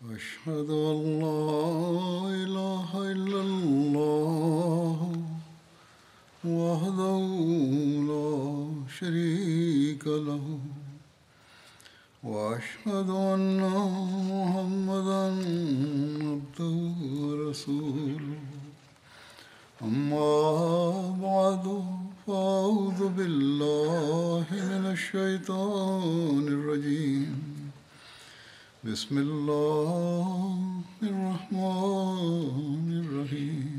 أشهد أن لا إله إلا الله وحده لا شريك له وأشهد أن محمدا عبده ورسوله أما بعد فأعوذ بالله من الشيطان الرجيم بسم الله الرحمن الرحيم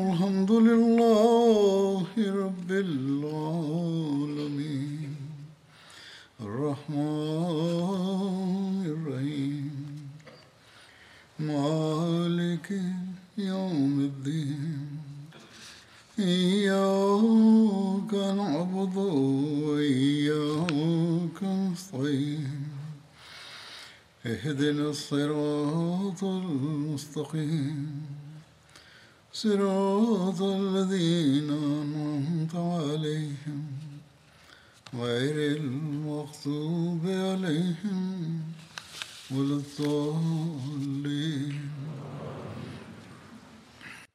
الحمد لله رب العالمين الرحمن الرحيم مالك يوم الدين إياك نعبد وإياك نستعين اهدنا الصراط المستقيم صراط الذين أنعمت عليهم غير المغضوب عليهم ولا الضالين.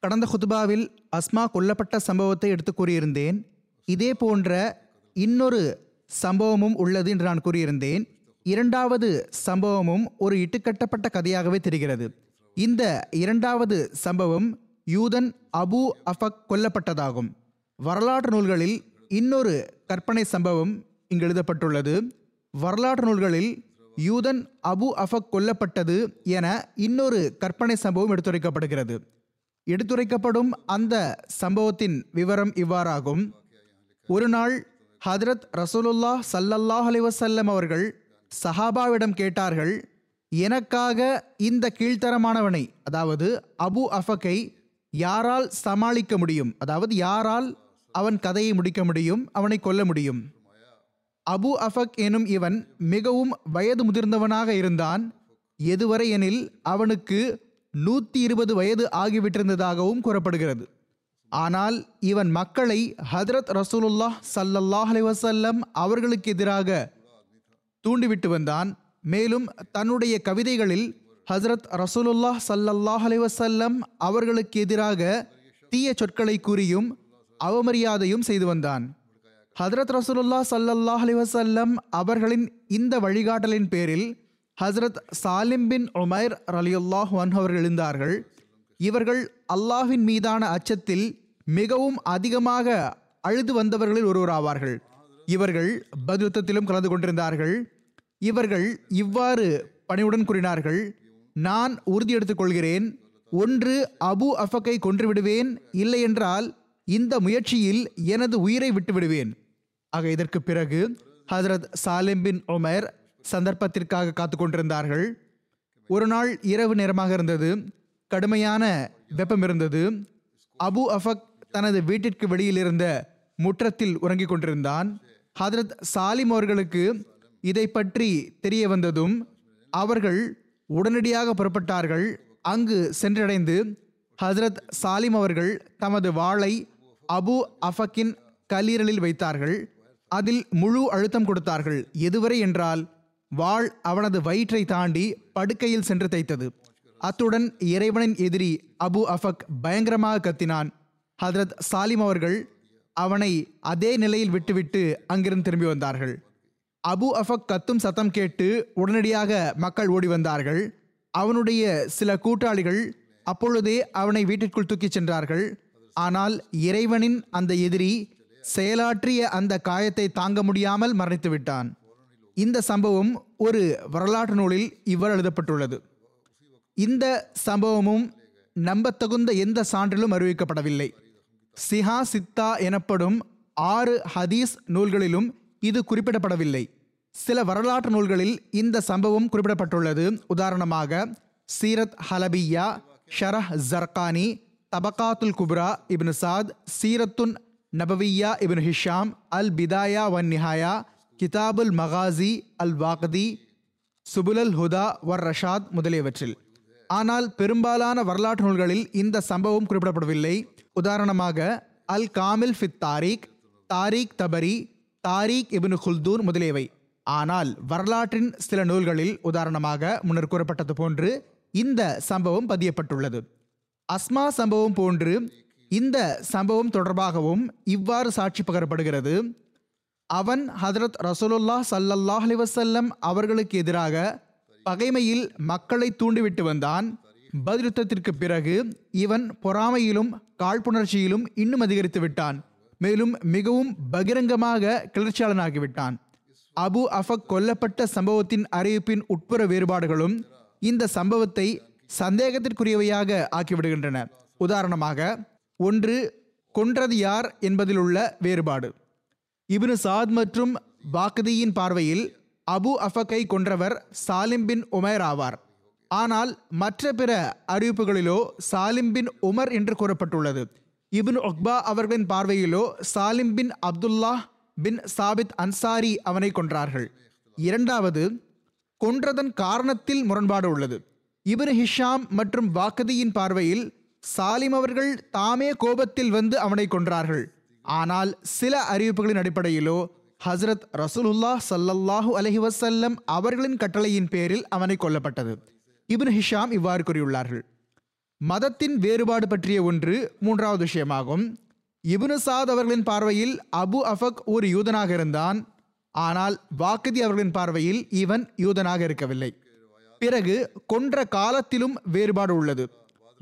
கடந்த குத்பாவில் அஸ்மா கொல்லப்பட்ட சம்பவத்தை எடுத்து கூறியிருந்தேன். இதே போன்ற இன்னொரு சம்பவமும் உள்ளது என்று நான் கூறியிருந்தேன். இரண்டாவது சம்பவமும் ஒரு இட்டுக்கட்டப்பட்ட கதையாகவே தெரிகிறது. இந்த இரண்டாவது சம்பவம் யூதன் அபு அஃபக் கொல்லப்பட்டதாகும். வரலாற்று நூல்களில் இன்னொரு கற்பனை சம்பவம் இங்கு எழுதப்பட்டுள்ளது. வரலாற்று நூல்களில் யூதன் அபு அஃபக் கொல்லப்பட்டது என இன்னொரு கற்பனை சம்பவம் எடுத்துரைக்கப்படுகிறது. எடுத்துரைக்கப்படும் அந்த சம்பவத்தின் விவரம் இவ்வாறாகும். ஒரு நாள் ஹதரத் ரசூலுல்லாஹ் ஸல்லல்லாஹு அலைஹி வஸல்லம் அவர்கள் சஹாபாவிடம் கேட்டார்கள், எனக்காக இந்த கீழ்த்தரமானவனை, அதாவது அபு அஃபக்கை யாரால் சமாளிக்க முடியும், அதாவது யாரால் அவன் கதையை முடிக்க முடியும், அவனை கொல்ல முடியும். அபு அஃபக் எனும் இவன் மிகவும் வயது முதிர்ந்தவனாக இருந்தான். எதுவரை எனில் அவனுக்கு 120 வயது ஆகிவிட்டிருந்ததாகவும் கூறப்படுகிறது. ஆனால் இவன் மக்களை ஹதரத் ரசூலுல்லாஹ் ஸல்லல்லாஹு அலைஹி வஸல்லம் அவர்களுக்கு எதிராக தூண்டிவிட்டு வந்தான். மேலும் தன்னுடைய கவிதைகளில் ஹசரத் ரசூலுல்லாஹ் ஸல்லல்லாஹு அலைஹி வஸல்லம் அவர்களுக்கு எதிராக தீய சொற்களை கூறியும் அவமரியாதையும் செய்து வந்தான். ஹசரத் ரசூலுல்லாஹ் ஸல்லல்லாஹு அலைஹி வஸல்லம் அவர்களின் இந்த வழிகாட்டலின் பேரில் ஹசரத் சாலிம் பின் உமைர் ரலியல்லாஹு அன்ஹு அவர்கள் எழுந்தார்கள். இவர்கள் அல்லாஹ்வின் மீதான அச்சத்தில் மிகவும் அதிகமாக அழுது வந்தவர்களில் ஒருவராவார்கள். இவர்கள் பத்ர் யுத்தத்திலும் கலந்து கொண்டிருந்தார்கள். இவர்கள் இவ்வாறு பணிவுடன் கூறினார்கள், நான் உறுதி எடுத்துக் கொள்கிறேன், ஒன்று அபு அஃபக்கை கொன்றுவிடுவேன், இல்லை என்றால் இந்த முயற்சியில் எனது உயிரை விட்டுவிடுவேன். ஆக இதற்கு பிறகு ஹஜ்ரத் சாலிம் பின் உமைர் சந்தர்ப்பத்திற்காக காத்து கொண்டிருந்தார்கள். ஒரு நாள் இரவு நேரமாக இருந்தது. கடுமையான வெப்பம் இருந்தது. அபு அஃபக் தனது வீட்டிற்கு வெளியில் இருந்த முற்றத்தில் உறங்கிக் கொண்டிருந்தான். ஹஜ்ரத் சாலிம் அவர்களுக்கு இதை பற்றி தெரிய வந்ததும் அவர்கள் உடனடியாக புறப்பட்டார்கள். அங்கு சென்றடைந்து ஹஜ்ரத் சாலிம் அவர்கள் தமது வாளை அபு அஃபக்கின் கல்லீரலில் வைத்தார்கள். அதில் முழு அழுத்தம் கொடுத்தார்கள். எதுவரை என்றால் வாள் அவனது வயிற்றை தாண்டி படுக்கையில் சென்று தைத்தது. அத்துடன் இறைவனின் எதிரி அபு அஃபக் பயங்கரமாக கத்தினான். ஹஜ்ரத் சாலிம் அவர்கள் அவனை அதே நிலையில் விட்டுவிட்டு அங்கிருந்து திரும்பி வந்தார்கள். அபு அஃபக் கத்தும் சத்தம் கேட்டு உடனடியாக மக்கள் ஓடி வந்தார்கள். அவனுடைய சில கூட்டாளிகள் அப்பொழுதே அவனை வீட்டிற்குள் தூக்கிச் சென்றார்கள். ஆனால் இறைவனின் அந்த எதிரி செயலாற்றிய அந்த காயத்தை தாங்க முடியாமல் மறைத்து விட்டான். இந்த சம்பவம் ஒரு வரலாற்று நூலில் இவ்வாறு எழுதப்பட்டுள்ளது. இந்த சம்பவமும் நம்பத்தகுந்த எந்த சான்றிலும் அறிவிக்கப்படவில்லை. சிஹா சித்தா எனப்படும் 6 ஹதீஸ் நூல்களிலும் இது குறிப்பிடப்படவில்லை. சில வரலாற்று நூல்களில் இந்த சம்பவம் குறிப்பிடப்பட்டுள்ளது. உதாரணமாக சீரத் ஹலபியா, ஷரஹ் ஜர்கானி, தபகாத்துல் குப்ரா இப்னு சாத், சீரத்துன் நபவியா இப்னு ஹிஷாம், அல் பிதாயா வன் நிஹாயா, கிதாபுல் மகாசி, அல் வாக்தி, சுபுலல் ஹுதா வர் ரஷாத் முதலியவற்றில். ஆனால் பெரும்பாலான வரலாற்று நூல்களில் இந்த சம்பவம் குறிப்பிடப்படவில்லை. உதாரணமாக அல் காமில் ஃபித் தாரீக், தாரீக் தபரி, தாரீக் இப்னு குல்தூன் முதலியவை. ஆனால் வரலாற்றின் சில நூல்களில், உதாரணமாக முன்னர் கூறப்பட்டது போன்று, இந்த சம்பவம் பதியப்பட்டுள்ளது. அஸ்மா சம்பவம் போன்று இந்த சம்பவம் தொடர்பாகவும் இவ்வாறு சாட்சி பகரப்படுகிறது. அவன் ஹதரத் ரசூலுல்லாஹ் ஸல்லல்லாஹு அலைஹி வஸல்லம் அவர்களுக்கு எதிராக பகைமையில் மக்களை தூண்டிவிட்டு வந்தான். பத்ர் யுத்தத்திற்கு பிறகு இவன் பொறாமையிலும் காழ்ப்புணர்ச்சியிலும் இன்னும் அதிகரித்து விட்டான். மேலும் மிகவும் பகிரங்கமாக கிளர்ச்சியாளனாகிவிட்டான். அபு அஃபக் கொல்லப்பட்ட சம்பவத்தின் அறிவிப்பின் உட்புற வேறுபாடுகளும் இந்த சம்பவத்தை சந்தேகத்திற்குரியவையாக ஆக்கிவிடுகின்றன. உதாரணமாக, ஒன்று, கொன்றது யார் என்பதில் உள்ள வேறுபாடு. இப்னு சாத் மற்றும் பாக்தியின் பார்வையில் அபு அஃபக்கை கொன்றவர் சாலிம் பின் உமைர் ஆவார். ஆனால் மற்ற பிற அறிவிப்புகளிலோ சாலிம் பின் உமர் என்று கூறப்பட்டுள்ளது. இப்னு உக்பா அவர்களின் பார்வையிலோ சாலிம் பின் அப்துல்லாஹ் பின் சாபித் அன்சாரி அவனை கொன்றார்கள். இரண்டாவது, கொன்றதன் காரணத்தில் முரண்பாடு உள்ளது. இப்னு ஹிஷாம் மற்றும் வாக்கதியின் பார்வையில் சாலிம் அவர்கள் தாமே கோபத்தில் வந்து அவனை கொன்றார்கள். ஆனால் சில அறிவிப்புகளின் அடிப்படையிலோ ஹசரத் ரசூலுல்லாஹ் ஸல்லல்லாஹு அலைஹி வஸல்லம் அவர்களின் கட்டளையின் பேரில் அவனை கொல்லப்பட்டது. இப்னு ஹிஷாம் இவ்வாறு கூறியுள்ளார்கள். மதத்தின் வேறுபாடு பற்றிய ஒன்று மூன்றாவது விஷயமாகும். இப்னு சாத் அவர்களின் பார்வையில் அபு அஃபக் ஒரு யூதனாக இருந்தான். ஆனால் வாக்கிதி அவர்களின் பார்வையில் இவன் யூதனாக இருக்கவில்லை. பிறகு கொன்ற காலத்திலும் வேறுபாடு உள்ளது.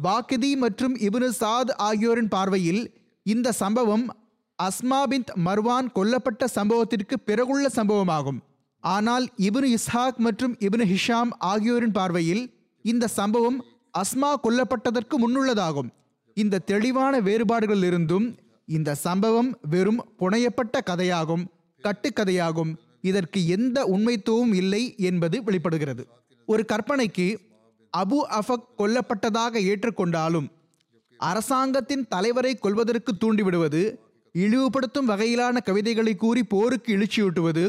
வாக்கிதி மற்றும் இப்னு சாத் ஆகியோரின் பார்வையில் இந்த சம்பவம் அஸ்மா பின் மர்வான் கொல்லப்பட்ட சம்பவத்திற்கு பிறகுள்ள சம்பவமாகும். ஆனால் இப்னு இஸ்ஹாக் மற்றும் இப்னு ஹிஷாம் ஆகியோரின் பார்வையில் இந்த சம்பவம் அஸ்மா கொல்லப்பட்டதற்கு முன்னுள்ளதாகும். இந்த தெளிவான வேறுபாடுகளிலிருந்தும் இந்த சம்பவம் வெறும் புனையப்பட்ட கதையாகும், கட்டுக்கதையாகும், இதற்கு எந்த உண்மைத்துவமும் இல்லை என்பது வெளிப்படுகிறது. ஒரு கற்பனைக்கு அபு அஃபக் கொல்லப்பட்டதாக ஏற்றுக்கொண்டாலும் அரசாங்கத்தின் தலைவரை கொல்வதற்கு தூண்டிவிடுவது, இழிவுபடுத்தும் வகையிலான கவிதைகளை கூறி போருக்கு இழுச்சியூட்டுவது,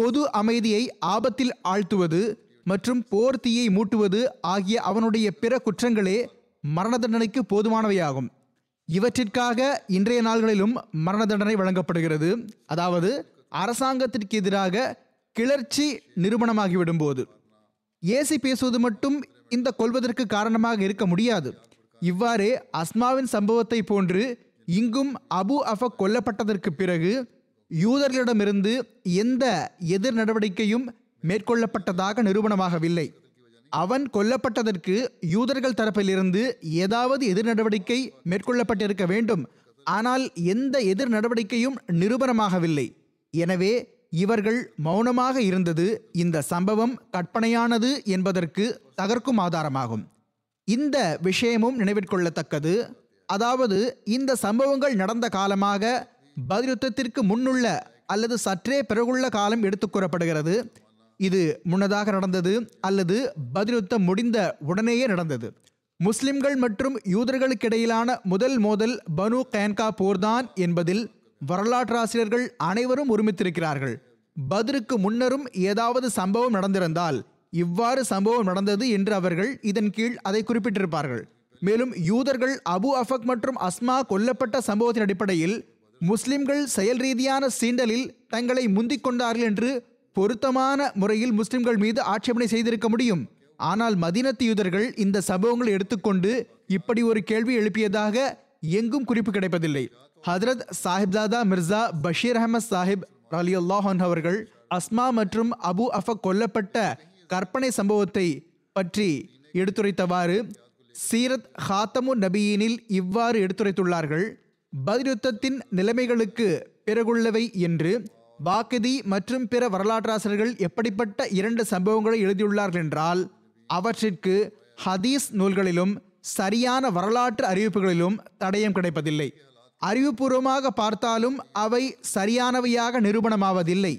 பொது அமைதியை ஆபத்தில் ஆழ்த்துவது மற்றும் போர் தீயை மூட்டுவது ஆகிய அவனுடைய பிற குற்றங்களே மரண தண்டனைக்கு போதுமானவையாகும். இவற்றிற்காக இன்றைய நாள்களிலும் மரண தண்டனை வழங்கப்படுகிறது. அதாவது அரசாங்கத்திற்கு எதிராக கிளர்ச்சி நிரூபணமாகிவிடும் போது ஏசி பேசுவது மட்டும் இந்த கொல்வதற்கு காரணமாக இருக்க முடியாது. இவ்வாறே அஸ்மாவின் சம்பவத்தை போன்று இங்கும் அபு அஃபக் கொல்லப்பட்டதற்கு பிறகு யூதர்களிடமிருந்து எந்த எதிர் நடவடிக்கையும் மேற்கொள்ளப்பட்டதாக நிரூபணமாகவில்லை. அவன் கொல்லப்பட்டதற்கு யூதர்கள் தரப்பிலிருந்து ஏதாவது எதிர் நடவடிக்கை மேற்கொள்ளப்பட்டிருக்க வேண்டும். ஆனால் எந்த எதிர் நடவடிக்கையும் நிரூபணமாகவில்லை. எனவே இவர்கள் மௌனமாக இருந்தது இந்த சம்பவம் கற்பனையானது என்பதற்கு தகர்க்கும் ஆதாரமாகும். இந்த விஷயமும் நினைவிற்கொள்ளத்தக்கது. அதாவது இந்த சம்பவங்கள் நடந்த காலமாக பத்ர் யுத்தத்திற்கு முன்னுள்ள அல்லது சற்றே பிறகுள்ள காலம் எடுத்துக் கூறப்படுகிறது. இது முன்னதாக நடந்தது அல்லது பத்ர் யுத்தம் முடிந்த உடனேயே நடந்தது. முஸ்லிம்கள் மற்றும் யூதர்களுக்கிடையிலான முதல் மோதல் பனு கைனுகா போர்தான் என்பதில் வரலாற்றாசிரியர்கள் அனைவரும் ஒருமித்திருக்கிறார்கள். பத்ருக்கு முன்னரும் ஏதாவது சம்பவம் நடந்திருந்தால் இவ்வாறு சம்பவம் நடந்தது என்று அவர்கள் இதன் கீழ் அதை குறிப்பிட்டிருப்பார்கள். மேலும் யூதர்கள் அபு அஃபக் மற்றும் அஸ்மா கொல்லப்பட்ட சம்பவத்தின் அடிப்படையில் முஸ்லிம்கள் செயல் ரீதியான சீண்டலில் தங்களை முந்திக் கொண்டார்கள் என்று பொருத்தமான முறையில் முஸ்லிம்கள் மீது ஆட்சேபனை செய்திருக்க முடியும். ஆனால் மதீனத்து யூதர்கள் இந்த சம்பவங்களை எடுத்துக்கொண்டு இப்படி ஒரு கேள்வி எழுப்பியதாக எங்கும் குறிப்பு கிடைப்பதில்லை. ஹதரத் சாஹிப்சாதா மிர்சா பஷீர் அஹமத் சாஹிப் ரலியல்லாஹு அன்ஹு அவர்கள் அஸ்மா மற்றும் அபு அஃபக் கொல்லப்பட்ட கற்பனை சம்பவத்தை பற்றி எடுத்துரைத்தவாறு சீரத் ஹாத்தமு நபியினில் இவ்வாறு எடுத்துரைத்துள்ளார்கள். பத்ர் யுத்தத்தின் நிலைமைகளுக்கு பிறகுள்ளவை என்று வாக்கிதி மற்றும் பிற வரலாற்றாசிரியர்கள் எப்படிப்பட்ட இரண்டு சம்பவங்களை எழுதியுள்ளார்கள் என்றால் அவற்றிற்கு ஹதீஸ் நூல்களிலும் சரியான வரலாற்று அறிவிப்புகளிலும் தடயம் கிடைப்பதில்லை. அறிவுபூர்வமாக பார்த்தாலும் அவை சரியானவையாக நிரூபணமாவதில்லை.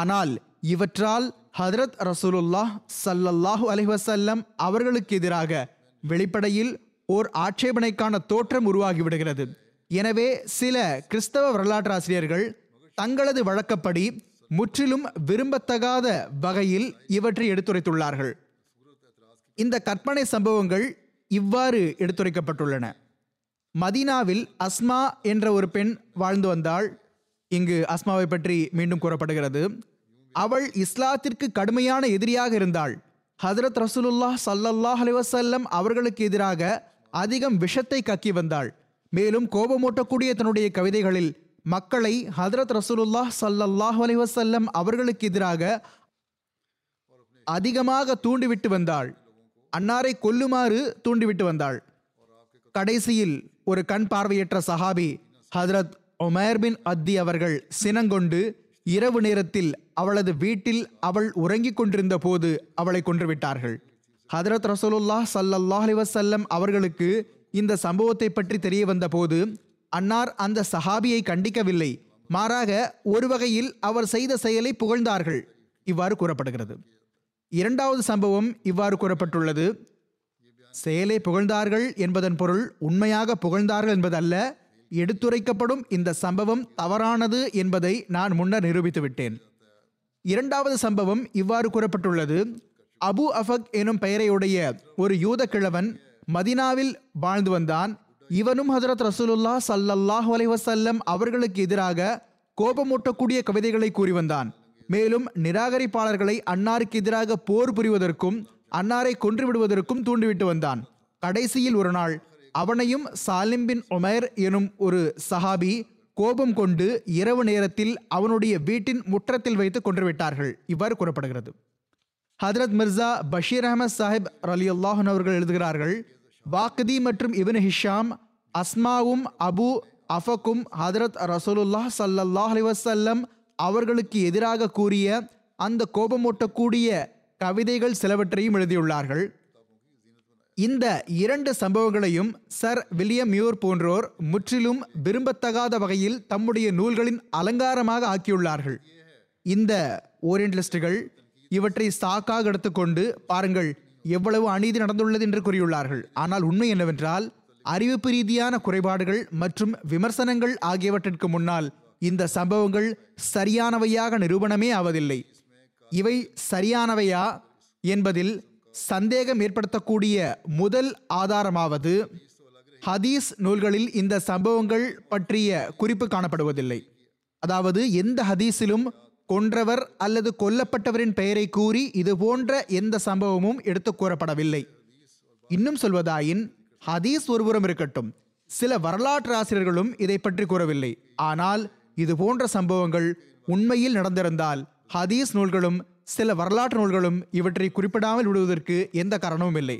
ஆனால் இவற்றால் ஹதரத் ரசூலுல்லாஹ் ஸல்லல்லாஹு அலைஹி வஸல்லம் அவர்களுக்கு எதிராக வெளிப்படையில் ஓர் ஆட்சேபனைக்கான தோற்றம் உருவாகிவிடுகிறது. எனவே சில கிறிஸ்தவ வரலாற்றாசிரியர்கள் தங்களது வழக்கப்படி முற்றிலும் விரும்பத்தகாத வகையில் இவற்றை எடுத்துரைத்துள்ளார்கள். இந்த கற்பனை சம்பவங்கள் இவ்வாறு எடுத்துரைக்கப்பட்டுள்ளன. மதீனாவில் அஸ்மா என்ற ஒரு பெண் வாழ்ந்து வந்தாள். இங்கு அஸ்மாவை பற்றி மீண்டும் கூறப்படுகிறது. அவள் இஸ்லாத்திற்கு கடுமையான எதிரியாக இருந்தாள். ஹதரத் ரசூலுல்லாஹ் ஸல்லல்லாஹு அலைஹி வஸல்லம் அவர்களுக்கு எதிராக அதிகம் விஷத்தை கக்கி வந்தாள். மேலும் கோபமூட்டக்கூடிய தன்னுடைய கவிதைகளில் மக்களை ஹதரத் ரசூலுல்லாஹ் ஸல்லல்லாஹு அலைஹி வஸல்லம் அவர்களுக்கு எதிராக அதிகமாக தூண்டிவிட்டு வந்தாள். அன்னாரை கொல்லுமாறு தூண்டிவிட்டு வந்தாள். கடைசியில் ஒரு கண் பார்வையற்ற சஹாபி ஹதரத் உமைர் பின் அத்தி அவர்கள் சினங்கொண்டு இரவு நேரத்தில் அவளது வீட்டில் அவள் உறங்கிக் கொண்டிருந்த போது அவளை கொன்றுவிட்டார்கள். ஹதரத் ரசூலுல்லாஹ் ஸல்லல்லாஹு அலைஹி வஸல்லம் அவர்களுக்கு இந்த சம்பவத்தை பற்றி தெரிய வந்த போது அன்னார் அந்த சஹாபியை கண்டிக்கவில்லை, மாறாக ஒரு வகையில் அவர் செய்த செயலை புகழ்ந்தார்கள். இவ்வாறு கூறப்படுகிறது. இரண்டாவது சம்பவம் இவ்வாறு கூறப்பட்டுள்ளது. செயலை புகழ்ந்தார்கள் என்பதன் பொருள் உண்மையாக புகழ்ந்தார்கள் என்பதல்ல. எடுத்துரைக்கப்படும் இந்த சம்பவம் தவறானது என்பதை நான் முன்னர் நிரூபித்துவிட்டேன். இரண்டாவது சம்பவம் இவ்வாறு கூறப்பட்டுள்ளது. அபு அஃபக் எனும் பெயரையுடைய ஒரு யூத கிழவன் மதினாவில் வாழ்ந்து வந்தான். இவனும் ஹதரத் ரசூலுல்லாஹ் ஸல்லல்லாஹு அலைஹி வஸல்லம் அவர்களுக்கு எதிராக கோபமூட்டக்கூடிய கவிதைகளை கூறி வந்தான். மேலும் நிராகரிப்பாளர்களை அன்னாருக்கு எதிராக போர் புரிவதற்கும் அன்னாரை கொன்றுவிடுவதற்கும் தூண்டிவிட்டு வந்தான். கடைசியில் ஒரு நாள் அவனையும் சாலிம் பின் உமைர் எனும் ஒரு சஹாபி கோபம் கொண்டு இரவு நேரத்தில் அவனுடைய வீட்டின் முற்றத்தில் வைத்து கொன்றுவிட்டார்கள். இவ்வாறு கூறப்படுகிறது. ஹதரத் மிர்சா பஷீர் அஹமத் சாஹிப் ரலியல்லாஹு அன்ஹு அவர்கள் எழுதுகிறார்கள், வாக்தி மற்றும் இப்னு ஹிஷாம், அஸ்மாவும் அபு அஃபக்கும் ஹதரத் ரசூலுல்லாஹ் ஸல்லல்லாஹு அலைஹி வஸல்லம் அவர்களுக்கு எதிராக கூறிய அந்த கோபமூட்டக்கூடிய கவிதைகள் சிலவற்றையும் எழுதியுள்ளார்கள். இந்த இரண்டு சம்பவங்களையும் சர் வில்லியம் மியூர் போன்றோர் முற்றிலும் விரும்பத்தகாத வகையில் தம்முடைய நூல்களின் அலங்காரமாக ஆக்கியுள்ளார்கள். இந்த ஓரியண்டலிஸ்டுகள் இவற்றை சாக்காக எடுத்துக்கொண்டு பாருங்கள் எவ்வளவு அநீதி நடந்துள்ளது என்று கூறியுள்ளார்கள். ஆனால் உண்மை என்னவென்றால், அறிவிப்பு ரீதியான குறைபாடுகள் மற்றும் விமர்சனங்கள் ஆகியவற்றிற்கு முன்னால் இந்த சம்பவங்கள் சரியானவையாக நிரூபணமே ஆவதில்லை. இவை சரியானவையா என்பதில் சந்தேகம் ஏற்படுத்தக்கூடிய முதல் ஆதாரமாவது ஹதீஸ் நூல்களில் இந்த சம்பவங்கள் பற்றிய குறிப்பு காணப்படுவதில்லை. அதாவது எந்த ஹதீஸிலும் கொன்றவர் அல்லது கொல்லப்பட்டவரின் பெயரை கூறி இது போன்ற எந்த சம்பவமும் எடுத்து கூறப்படவில்லை. இன்னும் சொல்வதாயின், ஹதீஸ் ஒருபுறம் இருக்கட்டும், சில வரலாற்று ஆசிரியர்களும் இதை பற்றி கூறவில்லை. ஆனால் இது போன்ற சம்பவங்கள் உண்மையில் நடந்திருந்தால் ஹதீஸ் நூல்களும் சில வரலாற்று நூல்களும் இவற்றை குறிப்பிடாமல் விடுவதற்கு எந்த காரணமும் இல்லை.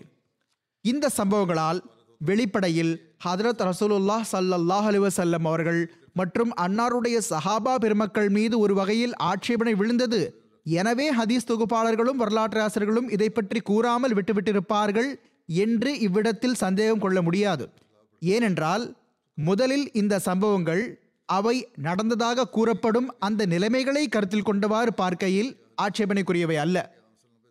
இந்த சம்பவங்களால் வெளிப்படையில் ஹதரத் ரசூலுல்லாஹ் ஸல்லல்லாஹு அலைஹி வஸல்லம் அவர்கள் மற்றும் அன்னாருடைய சஹாபா பெருமக்கள் மீது ஒரு வகையில் ஆட்சேபனை விழுந்தது. எனவே ஹதீஸ் தொகுப்பாளர்களும் வரலாற்று ஆசிரியர்களும் இதை பற்றி கூறாமல் விட்டுவிட்டிருப்பார்கள் என்று இவ்விடத்தில் சந்தேகம் கொள்ள முடியாது. ஏனென்றால் முதலில் இந்த சம்பவங்கள் அவை நடந்ததாக கூறப்படும் அந்த நிலைமைகளை கருத்தில் கொண்டவாறு பார்க்கையில் ஆட்சேபனைக்குரியவை அல்ல.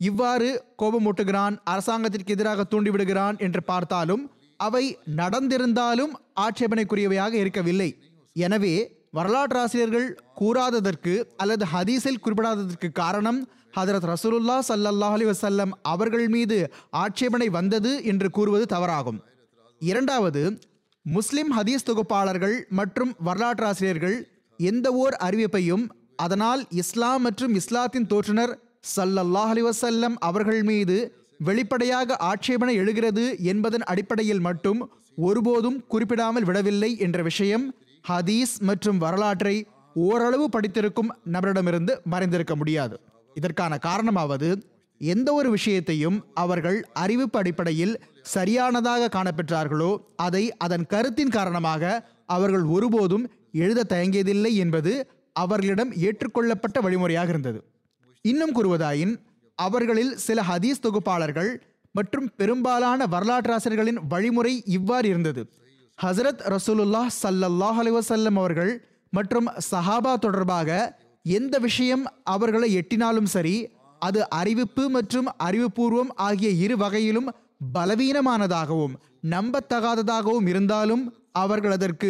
இவ்வாறு கோபமூட்டுகிறான், அரசாங்கத்திற்கு எதிராக தூண்டிவிடுகிறான் என்று பார்த்தாலும் அவை நடந்திருந்தாலும் ஆட்சேபனைக்குரியவையாக இருக்கவில்லை. எனவே வரலாற்று ஆசிரியர்கள் கூறாததற்கு அல்லது ஹதீஸில் குறிப்பிடாததற்கு காரணம் ஹதரத் ரசூலுல்லாஹ் ஸல்லல்லாஹு அலைஹி வஸல்லம் அவர்கள் மீது ஆட்சேபனை வந்தது என்று கூறுவது தவறாகும். இரண்டாவது, முஸ்லிம் ஹதீஸ் தொகுப்பாளர்கள் மற்றும் வரலாற்று ஆசிரியர்கள் எந்த ஓர் அறிவிப்பையும் அதனால் இஸ்லாம் மற்றும் இஸ்லாத்தின் தோற்றுனர் ஸல்லல்லாஹு அலைஹி வஸல்லம் அவர்கள் மீது வெளிப்படையாக ஆட்சேபனை எழுகிறது என்பதன் அடிப்படையில் மட்டும் ஒருபோதும் குறிப்பிடாமல் விடவில்லை என்ற விஷயம் ஹதீஸ் மற்றும் வரலாற்றை ஓரளவு படித்திருக்கும் நபரிடமிருந்து மறைந்திருக்க முடியாது. இதற்கான காரணமாவது எந்த ஒரு விஷயத்தையும் அவர்கள் அறிவிப்பு அடிப்படையில் சரியானதாக காணப்பெற்றார்களோ அதை அதன் கருத்தின் காரணமாக அவர்கள் ஒருபோதும் எழுத தயங்கியதில்லை என்பது அவர்களிடம் ஏற்றுக்கொள்ளப்பட்ட வழிமுறையாக இருந்தது. இன்னும் கூறுவதாயின், அவர்களில் சில ஹதீஸ் தொகுப்பாளர்கள் மற்றும் பெரும்பாலான வரலாற்றாசிரியர்களின் வழிமுறை இவ்வாறு இருந்தது. ஹசரத் ரசூலுல்லாஹ் ஸல்லல்லாஹு அலைஹி வஸல்லம் அவர்கள் மற்றும் சஹாபா தொடர்பாக எந்த விஷயம் அவர்களை எட்டினாலும் சரி, அது அறிவிப்பு மற்றும் அறிவுபூர்வம் ஆகிய இரு வகையிலும் பலவீனமானதாகவும் நம்பத்தகாததாகவும் இருந்தாலும் அவர்கள் அதற்கு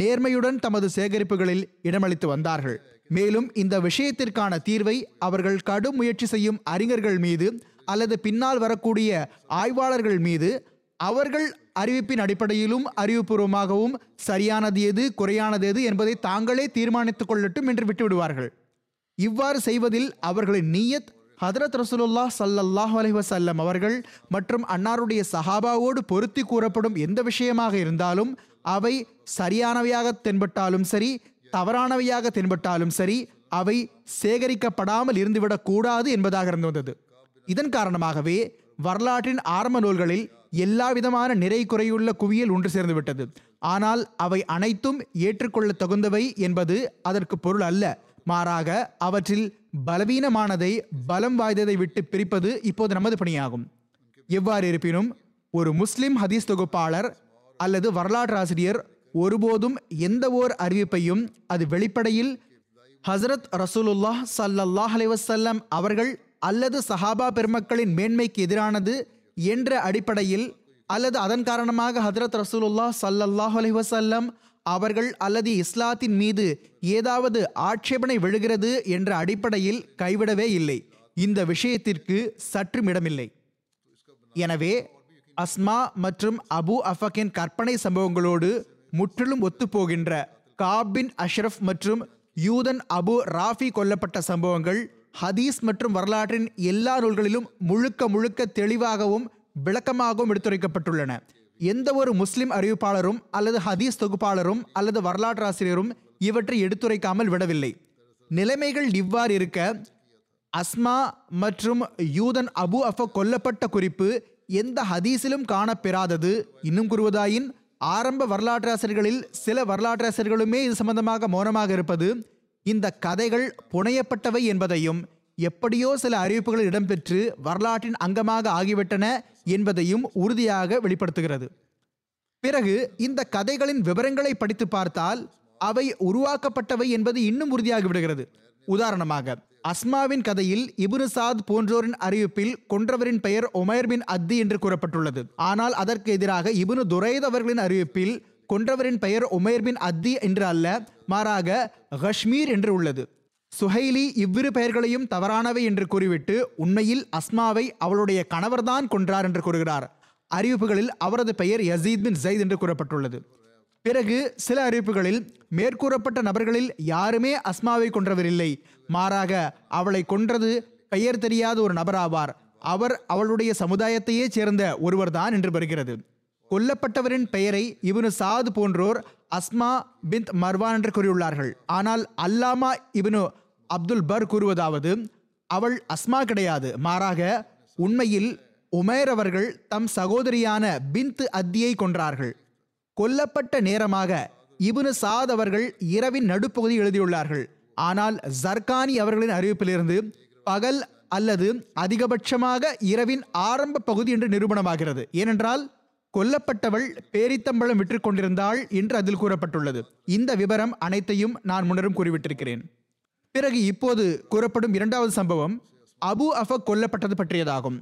நேர்மையுடன் தமது சேகரிப்புகளில் இடமளித்து வந்தார்கள். மேலும் இந்த விஷயத்திற்கான தீர்வை அவர்கள் கடும் முயற்சி செய்யும் அறிஞர்கள் மீது அல்லது பின்னால் வரக்கூடிய ஆய்வாளர்கள் மீது அவர்கள் அறிவிப்பின் அடிப்படையிலும் அறிவுபூர்வமாகவும் சரியானது எது குறையானது எது என்பதை தாங்களே தீர்மானித்துக் கொள்ளட்டும் என்று விட்டுவிடுவார்கள். இவ்வாறு செய்வதில் அவர்களின் நீயத் ஹதரத் ரசூலுல்லாஹ் ஸல்லல்லாஹு அலைஹி வஸல்லம் அவர்கள் மற்றும் அன்னாருடைய சஹாபாவோடு பொருத்தி கூறப்படும் எந்த விஷயமாக இருந்தாலும் அவை சரியானவையாக தென்பட்டாலும் சரி தவறானவையாக தென்பட்டாலும் சரி அவை சேகரிக்கப்படாமல் இருந்துவிடக்கூடாது என்பதாக இருந்து வந்தது. இதன் காரணமாகவே வரலாற்றின் ஆரம்ப நூல்களில் எல்லா விதமான நிறை குறையுள்ள குவியல் ஒன்று சேர்ந்துவிட்டது. ஆனால் அவை அனைத்தும் ஏற்றுக்கொள்ள தகுந்தவை என்பது அதற்கு பொருள் அல்ல. மாறாக அவற்றில் பலவீனமானதை பலம் வாய்ந்ததை விட்டு பிரிப்பது இப்போது நமது பணியாகும். எவ்வாறு இருப்பினும் ஒரு முஸ்லிம் ஹதீஸ் தொகுப்பாளர் அல்லது வரலாற்றாசிரியர் ஒருபோதும் எந்த ஓர் அறிவிப்பையும் அது வெளிப்படையில் ஹசரத் ரசூலுல்லாஹ் ஸல்லல்லாஹு அலைஹி வஸல்லம் அவர்கள் அல்லது சஹாபா பெருமக்களின் மேன்மைக்கு எதிரானது என்ற அடிப்படையில் அல்லது அதன் காரணமாக ஹதரத் ரசூலுல்லாஹ் ஸல்லல்லாஹு அலைஹி வஸல்லம் அவர்கள் அல்லது இஸ்லாத்தின் மீது ஏதாவது ஆட்சேபனை விழுகிறது என்ற அடிப்படையில் கைவிடவே இல்லை. இந்த விஷயத்திற்கு சற்றும் இடமில்லை. எனவே அஸ்மா மற்றும் அபு அஃபக்கின் கற்பனை சம்பவங்களோடு முற்றிலும் ஒத்துப்போகின்ற காபின் அஷ்ரஃப் மற்றும் யூதன் அபு ராஃபி கொல்லப்பட்ட சம்பவங்கள் ஹதீஸ் மற்றும் வரலாற்றின் எல்லா நூல்களிலும் முழுக்க முழுக்க தெளிவாகவும் விளக்கமாகவும் எடுத்துரைக்கப்பட்டுள்ளன. எந்த ஒரு முஸ்லிம் அறிவிப்பாளரும் அல்லது ஹதீஸ் தொகுப்பாளரும் அல்லது வரலாற்றாசிரியரும் இவற்றை எடுத்துரைக்காமல் விடவில்லை. நிலைமைகள் இவ்வாறு இருக்க அஸ்மா மற்றும் யூதன் அபு அஃப கொல்லப்பட்ட குறிப்பு எந்த ஹதீஸிலும் காணப்பெறாதது. இன்னும் கூறுவதாயின் ஆரம்ப வரலாற்றாசிரியர்களில் சில வரலாற்றாசிரியர்களுமே இது சம்பந்தமாக மௌனமாக இருப்பது இந்த கதைகள் புனையப்பட்டவை என்பதையும் எப்படியோ சில அறிவிப்புகள் இடம்பெற்று வரலாற்றின் அங்கமாக ஆகிவிட்டன என்பதையும் உறுதியாக வெளிப்படுத்துகிறது. பிறகு இந்த கதைகளின் விவரங்களை படித்து பார்த்தால் அவை உருவாக்கப்பட்டவை என்பது இன்னும் உறுதியாகிவிடுகிறது. உதாரணமாக அஸ்மாவின் கதையில் இப்னு சாத் போன்றோரின் அறிவிப்பில் கொன்றவரின் பெயர் உமைர் பின் அத்தி என்று கூறப்பட்டுள்ளது. ஆனால் அதற்கு எதிராக இப்னு துரைத் அவர்களின் அறிவிப்பில் கொன்றவரின் பெயர் உமைர் பின் அத்தி என்று அல்ல, மாறாக காஷ்மீர் என்று உள்ளது. சுஹைலி இவ்விரு பெயர்களையும் தவறானவை என்று கூறிவிட்டு உண்மையில் அஸ்மாவை அவளுடைய கணவர்தான் கொன்றார் என்று கூறுகிறார். அறிவிப்புகளில் அவரது பெயர் யசீத் பின் ஜெயித் என்று கூறப்பட்டுள்ளது. பிறகு சில அறிவிப்புகளில் மேற்கூறப்பட்ட நபர்களில் யாருமே அஸ்மாவை கொன்றவரில்லை, மாறாக அவளை கொன்றது பெயர் தெரியாத ஒரு நபராவார், அவர் அவளுடைய சமுதாயத்தையே சேர்ந்த ஒருவர்தான் என்று வருகிறது. கொல்லப்பட்டவரின் பெயரை இப்னு சாத் போன்றோர் அஸ்மா பின்த் மர்வான் என்று கூறியுள்ளார்கள். ஆனால் அல்லாமா இப்னு அப்துல் பர் கூறுவதாவது அவள் அஸ்மா கிடையாது, மாறாக உண்மையில் உமைர் அவர்கள் தம் சகோதரியான பின்த் அத்தியை கொன்றார்கள். கொல்லப்பட்ட நேரமாக இப்னு சாத் அவர்கள் இரவின் நடுப்பகுதி எழுதியுள்ளார்கள். ஆனால் ஜர்கானி அவர்களின் அறிவிப்பிலிருந்து பகல் அல்லது அதிகபட்சமாக இரவின் ஆரம்ப பகுதி என்று நிரூபணமாகிறது. ஏனென்றால் கொல்லப்பட்டவள் பேரித்தம்பளம் விற்று கொண்டிருந்தாள் என்று அதில் கூறப்பட்டுள்ளது. இந்த விவரம் அனைத்தையும் நான் முன்னரும் கூறிவிட்டிருக்கிறேன். பிறகு இப்போது கூறப்படும் இரண்டாவது சம்பவம் அபு அஃபக் கொல்லப்பட்டது பற்றியதாகும்.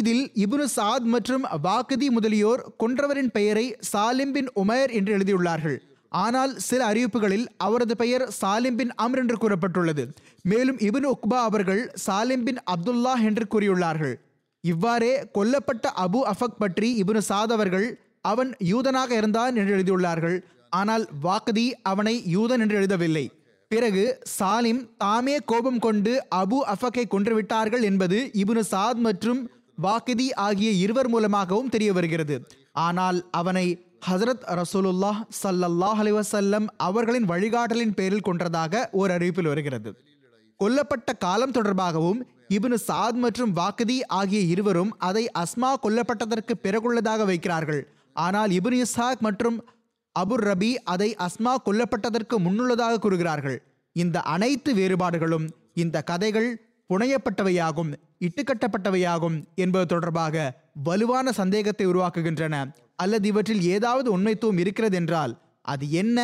இதில் இப்னு சாத் மற்றும் வாக்கிதி முதலியோர் கொன்றவரின் பெயரை சாலிம் பின் உமைர் என்று எழுதியுள்ளார்கள். ஆனால் சில அறிவிப்புகளில் அவரது பெயர் சாலிம் பின் அம்ர் என்று கூறப்பட்டுள்ளது. மேலும் இப்னு உக்பா அவர்கள் சாலிம் பின் அப்துல்லாஹ் என்று கூறியுள்ளார்கள். இவ்வாறே கொல்லப்பட்ட அபு அஃபக் பற்றி இப்னு சாத் அவர்கள் அவன் யூதனாக இருந்தான் என்று எழுதியுள்ளார்கள். ஆனால் வாக்கிதி அவனை யூதன் என்று எழுதவில்லை. பிறகு சாலிம் தாமே கோபம் கொண்டு அபு அஃபக்கை கொன்றுவிட்டார்கள் என்பது இப்னு சாத் மற்றும் வாக்கிதி ஆகிய இருவர் மூலமாகவும் தெரிய வருகிறது. ஆனால் அவனை ஹசரத் ரசூலுல்லாஹ் ஸல்லல்லாஹு அலைஹி வஸல்லம் அவர்களின் வழிகாட்டலின் பேரில் கொன்றதாக ஒரு அறிவிப்பில் வருகிறது. கொல்லப்பட்ட காலம் தொடர்பாகவும் இப்னு சாத் மற்றும் வாக்கிதி ஆகிய இருவரும் அதை அஸ்மா கொல்லப்பட்டதற்கு பிறகுள்ளதாக வைக்கிறார்கள். ஆனால் இப்னு இஸ்ஹாக் மற்றும் அபுர் ரபி அதை அஸ்மா கொல்லப்பட்டதற்கு முன்னுள்ளதாக கூறுகிறார்கள். இந்த அனைத்து வேறுபாடுகளும் இந்த கதைகள் புனையப்பட்டவையாகும், இட்டுக்கட்டப்பட்டவையாகும் என்பது தொடர்பாக வலுவான சந்தேகத்தை உருவாக்குகின்றன. அல்லது இவற்றில் ஏதாவது உண்மைத்துவம் இருக்கிறது என்றால் அது என்ன,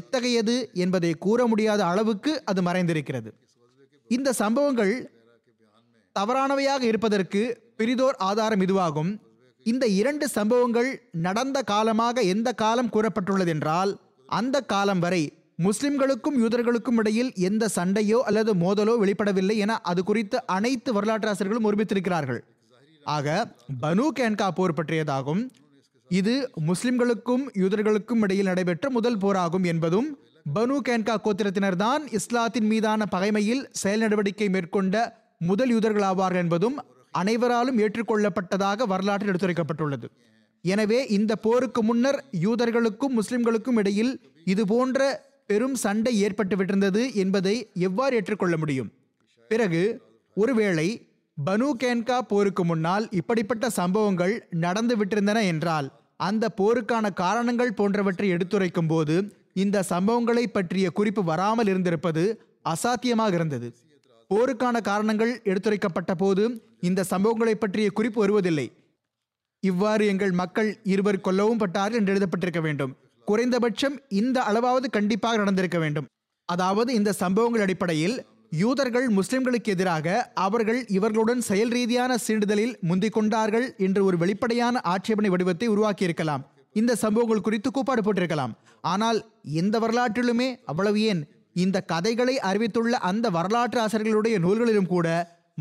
எத்தகையது என்பதை கூற முடியாத அளவுக்கு அது மறைந்திருக்கிறது. இந்த சம்பவங்கள் தவறானவையாக இருப்பதற்கு பெரிதோர் ஆதாரம் இதுவாகும். இந்த இரண்டு சம்பவங்கள் நடந்த காலமாக எந்த காலம் கூறப்பட்டுள்ளதென்றால் அந்த காலம் வரை முஸ்லிம்களுக்கும் யூதர்களுக்கும் இடையில் எந்த சண்டையோ அல்லது மோதலோ வெளிப்படவில்லை என அது குறித்து அனைத்து வரலாற்றாசிரியர்களும் ஒருமித்திருக்கிறார்கள். ஆக பனு கேன்கா போர் பற்றியதாகும். இது முஸ்லிம்களுக்கும் யூதர்களுக்கும் இடையில் நடைபெற்ற முதல் போராகும் என்பதும் பனு கேன்கா கோத்திரத்தினர்தான் இஸ்லாத்தின் மீதான பகைமையில் செயல் நடவடிக்கை மேற்கொண்ட முதல் யூதர்களாவார்கள் என்பதும் அனைவராலும் ஏற்றுக்கொள்ளப்பட்டதாக வரலாற்றில் எடுத்துரைக்கப்பட்டுள்ளது. எனவே இந்த போருக்கு முன்னர் யூதர்களுக்கும் முஸ்லிம்களுக்கும் இடையில் இதுபோன்ற பெரும் சண்டை ஏற்பட்டுவிட்டிருந்தது என்பதை எவ்வாறு ஏற்றுக்கொள்ள முடியும்? பிறகு ஒருவேளை பனு கேன்கா போருக்கு முன்னால் இப்படிப்பட்ட சம்பவங்கள் நடந்துவிட்டிருந்தன என்றால் அந்த போருக்கான காரணங்கள் போன்றவற்றை எடுத்துரைக்கும் போது இந்த சம்பவங்களை பற்றிய குறிப்பு வராமல் இருந்திருப்பது அசாத்தியமாக இருந்தது. போருக்கான காரணங்கள் எடுத்துரைக்கப்பட்ட போது இந்த சம்பவங்களை பற்றிய குறிப்பு வருவதில்லை. இவ்வாறு எங்கள் மக்கள் இருவர் கொல்லவும் பட்டார்கள் என்று எழுதப்பட்டிருக்க வேண்டும். குறைந்தபட்சம் இந்த அளவாவது கண்டிப்பாக நடந்திருக்க வேண்டும். அதாவது இந்த சம்பவங்கள் அடிப்படையில் யூதர்கள் முஸ்லிம்களுக்கு எதிராக அவர்கள் இவர்களுடன் செயல் ரீதியான சீண்டுதலில் முந்திக் கொண்டார்கள் என்று ஒரு வெளிப்படையான ஆட்சேபனை வடிவத்தை உருவாக்கியிருக்கலாம். இந்த சம்பவங்கள் குறித்து கூப்பாடு போட்டிருக்கலாம். ஆனால் எந்த வரலாற்றிலுமே, அவ்வளவு ஏன், இந்த கதைகளை அறிவித்துள்ள அந்த வரலாற்று ஆசிரியர்களுடைய நூல்களிலும் கூட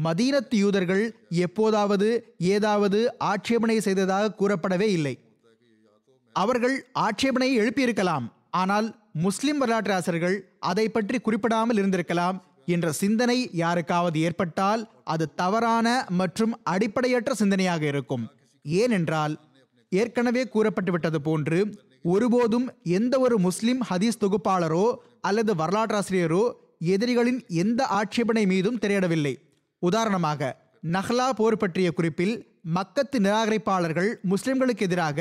மதீனத்து யூதர்கள் எப்போதாவது ஏதாவது ஆட்சேபனை செய்ததாக கூறப்படவே இல்லை. அவர்கள் ஆட்சேபனையை எழுப்பியிருக்கலாம், ஆனால் முஸ்லிம் வரலாற்று ஆசிரியர்கள் அதை பற்றி குறிப்பிடாமல் இருந்திருக்கலாம் என்ற சிந்தனை யாருக்காவது ஏற்பட்டால் அது தவறான மற்றும் அடிப்படையற்ற சிந்தனையாக இருக்கும். ஏனென்றால் ஏற்கனவே கூறப்பட்டு விட்டது போன்று ஒருபோதும் எந்த ஒரு முஸ்லிம் ஹதீஸ் தொகுப்பாளரோ அல்லது வரலாற்றாசிரியரோ எதிரிகளின் எந்த ஆட்சேபனை மீதும் திரையிடவில்லை. உதாரணமாக நஹ்லா போர் பற்றிய குறிப்பில் மக்கத்து நிராகரிப்பாளர்கள் முஸ்லிம்களுக்கு எதிராக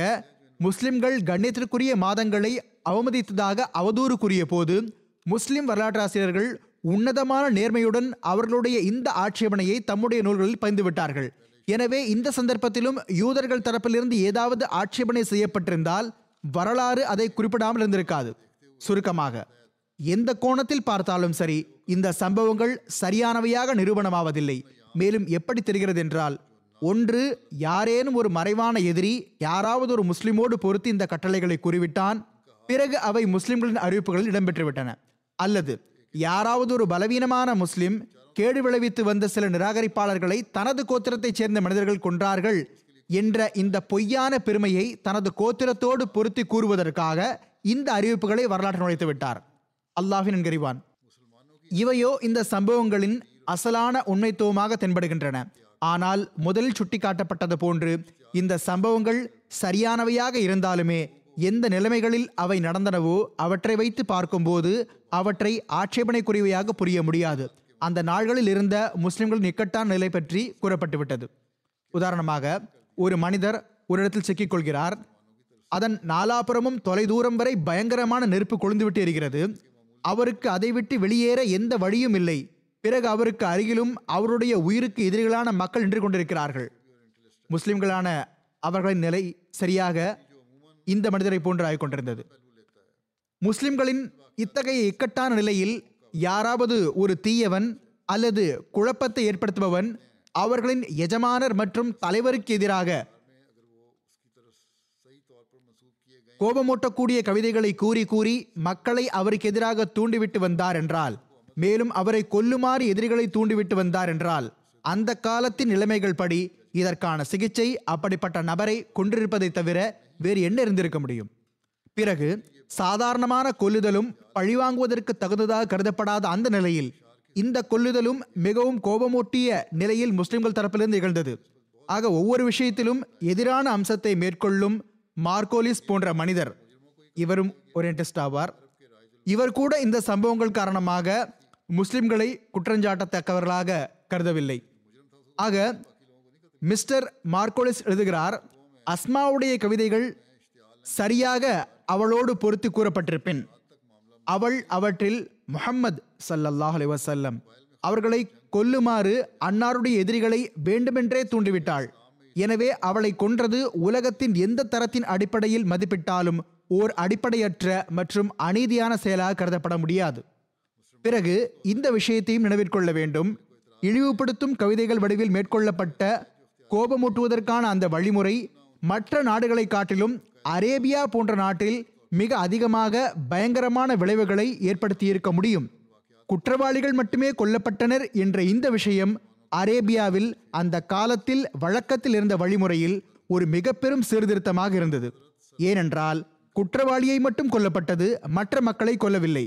முஸ்லிம்கள் கண்ணியத்திற்குரிய மாதங்களை அவமதித்ததாக அவதூறு கூறிய போது முஸ்லிம் வரலாற்றாசிரியர்கள் உன்னதமான நேர்மையுடன் அவர்களுடைய இந்த ஆட்சேபனையை தம்முடைய நூல்களில் பகிர்ந்துவிட்டார்கள். எனவே இந்த சந்தர்ப்பத்திலும் யூதர்கள் தரப்பிலிருந்து ஏதாவது ஆட்சேபனை செய்யப்பட்டிருந்தால் வரலாறு அதை குறிப்பிடாமல் இருந்திருக்காது. சுருக்கமாக எந்த கோணத்தில் பார்த்தாலும் சரி இந்த சம்பவங்கள் சரியானவையாக நிரூபணமாவதில்லை. மேலும் எப்படி தெரிகிறது என்றால், ஒன்று, யாரேனும் ஒரு மறைவான எதிரி யாராவது ஒரு முஸ்லிமோடு பொறுத்து இந்த கட்டளைகளை கூறிவிட்டான், பிறகு அவை முஸ்லிம்களின் அறிவிப்புகளில் இடம்பெற்றுவிட்டன. அல்லது யாராவது ஒரு பலவீனமான முஸ்லிம் கேடு விளைவித்து வந்த சில நிராகரிப்பாளர்களை தனது கோத்திரத்தைச் சேர்ந்த மனிதர்கள் கொன்றார்கள் என்ற இந்த பொய்யான பெருமையை தனது கோத்திரத்தோடு பொருத்தி கூறுவதற்காக இந்த அறிவிப்புகளை வரலாற்று நுழைத்து விட்டார். அல்லாஹ்வின் நன்கறிவான். இவையோ இந்த சம்பவங்களின் அசலான உண்மைத்துவமாக தென்படுகின்றன. ஆனால் முதலில் சுட்டிக்காட்டப்பட்டது போன்று இந்த சம்பவங்கள் சரியானவையாக இருந்தாலுமே எந்த நிலைமைகளில் அவை நடந்தனவோ அவற்றை வைத்து பார்க்கும்போது அவற்றை ஆட்சேபனைக்குரியவையாக புரிய முடியாது. அந்த நாள்களில் இருந்த முஸ்லிம்கள் நிக்கட்டான நிலை பற்றி கூறப்பட்டுவிட்டது. உதாரணமாக ஒரு மனிதர் ஒரு இடத்தில் சிக்கிக்கொள்கிறார், அதன் நாலாபுறமும் தொலைதூரம் வரை பயங்கரமான நெருப்பு கொழுந்துவிட்டு இருக்கிறது. அவருக்கு அதை விட்டு வெளியேற எந்த வழியும் இல்லை. பிறகு அவருக்கு அருகிலும் அவருடைய உயிருக்கு எதிரிகளான மக்கள் நின்று கொண்டிருக்கிறார்கள். முஸ்லிம்களான அவர்களின் நிலை சரியாக இந்த மனிதரை போன்று ஆகிக் கொண்டிருந்தது. முஸ்லிம்களின் இத்தகைய இக்கட்டான நிலையில் யாராவது ஒரு தீயவன் அல்லது குழப்பத்தை ஏற்படுத்துபவன் அவர்களின் எஜமானர் மற்றும் தலைவருக்கு எதிராக கோபமூட்டக்கூடிய கவிதைகளை கூறி கூறி மக்களை அவருக்கு எதிராக தூண்டிவிட்டு வந்தார் என்றால், மேலும் அவரை கொல்லுமாறு எதிரிகளை தூண்டிவிட்டு வந்தார் என்றால், அந்த காலத்தின் நிலைமைகள் படி இதற்கான சிகிச்சை அப்படிப்பட்ட நபரை கொன்றிருப்பதை தவிர வேறு என்ன இருந்திருக்க முடியும்? பிறகு சாதாரணமான கொல்லுதலும் பழிவாங்குவதற்கு தகுந்ததாக கருதப்படாத அந்த நிலையில் இந்த கொல்லுதலும் மிகவும் கோபமூட்டிய நிலையில் முஸ்லிம்கள் தரப்பிலிருந்து நிகழ்ந்தது. ஆக ஒவ்வொரு விஷயத்திலும் எதிரான அம்சத்தை மேற்கொள்ளும் மார்கோலிஸ் போன்ற மனிதர், இவரும் ஓரியன்டிஸ்ட் ஆவார், இவர் கூட இந்த சம்பவங்கள் காரணமாக முஸ்லிம்களை குற்றஞ்சாட்டத்தக்கவர்களாக கருதவில்லை. ஆக மிஸ்டர் மார்கோலிஸ் எழுதுகிறார், அஸ்மாவுடைய கவிதைகள் சரியாக அவளோடு பொறுத்து கூறப்பட்டிருப்பின் அவள் அவற்றில் முஹம்மது ஸல்லல்லாஹு அலைஹி வஸல்லம் அவர்களை கொல்லுமாறு அன்னாருடைய எதிரிகளை வேண்டுமென்றே தூண்டிவிட்டாள். எனவே அவளை கொன்றது உலகத்தின் எந்த தரத்தின் அடிப்படையில் மதிப்பிட்டாலும் ஓர் அடிப்படையற்ற மற்றும் அநீதியான செயலாக கருதப்பட முடியாது. பிறகு இந்த விஷயத்தையும் நினைவிற்கொள்ள வேண்டும், இழிவுபடுத்தும் கவிதைகள் வடிவில் மேற்கொள்ளப்பட்ட கோபமூட்டுவதற்கான அந்த வழிமுறை மற்ற நாடுகளை காட்டிலும் அரேபியா போன்ற நாட்டில் மிக அதிகமாக பயங்கரமான விளைவுகளை ஏற்படுத்தியிருக்க முடியும். குற்றவாளிகள் மட்டுமே கொல்லப்பட்டனர் என்ற இந்த விஷயம் அரேபியாவில் அந்த காலத்தில் வழக்கத்தில் இருந்த வழிமுறையில் ஒரு மிக பெரும் சீர்திருத்தமாக இருந்தது. ஏனென்றால் குற்றவாளியை மட்டும் கொல்லப்பட்டது, மற்ற மக்களை கொல்லவில்லை.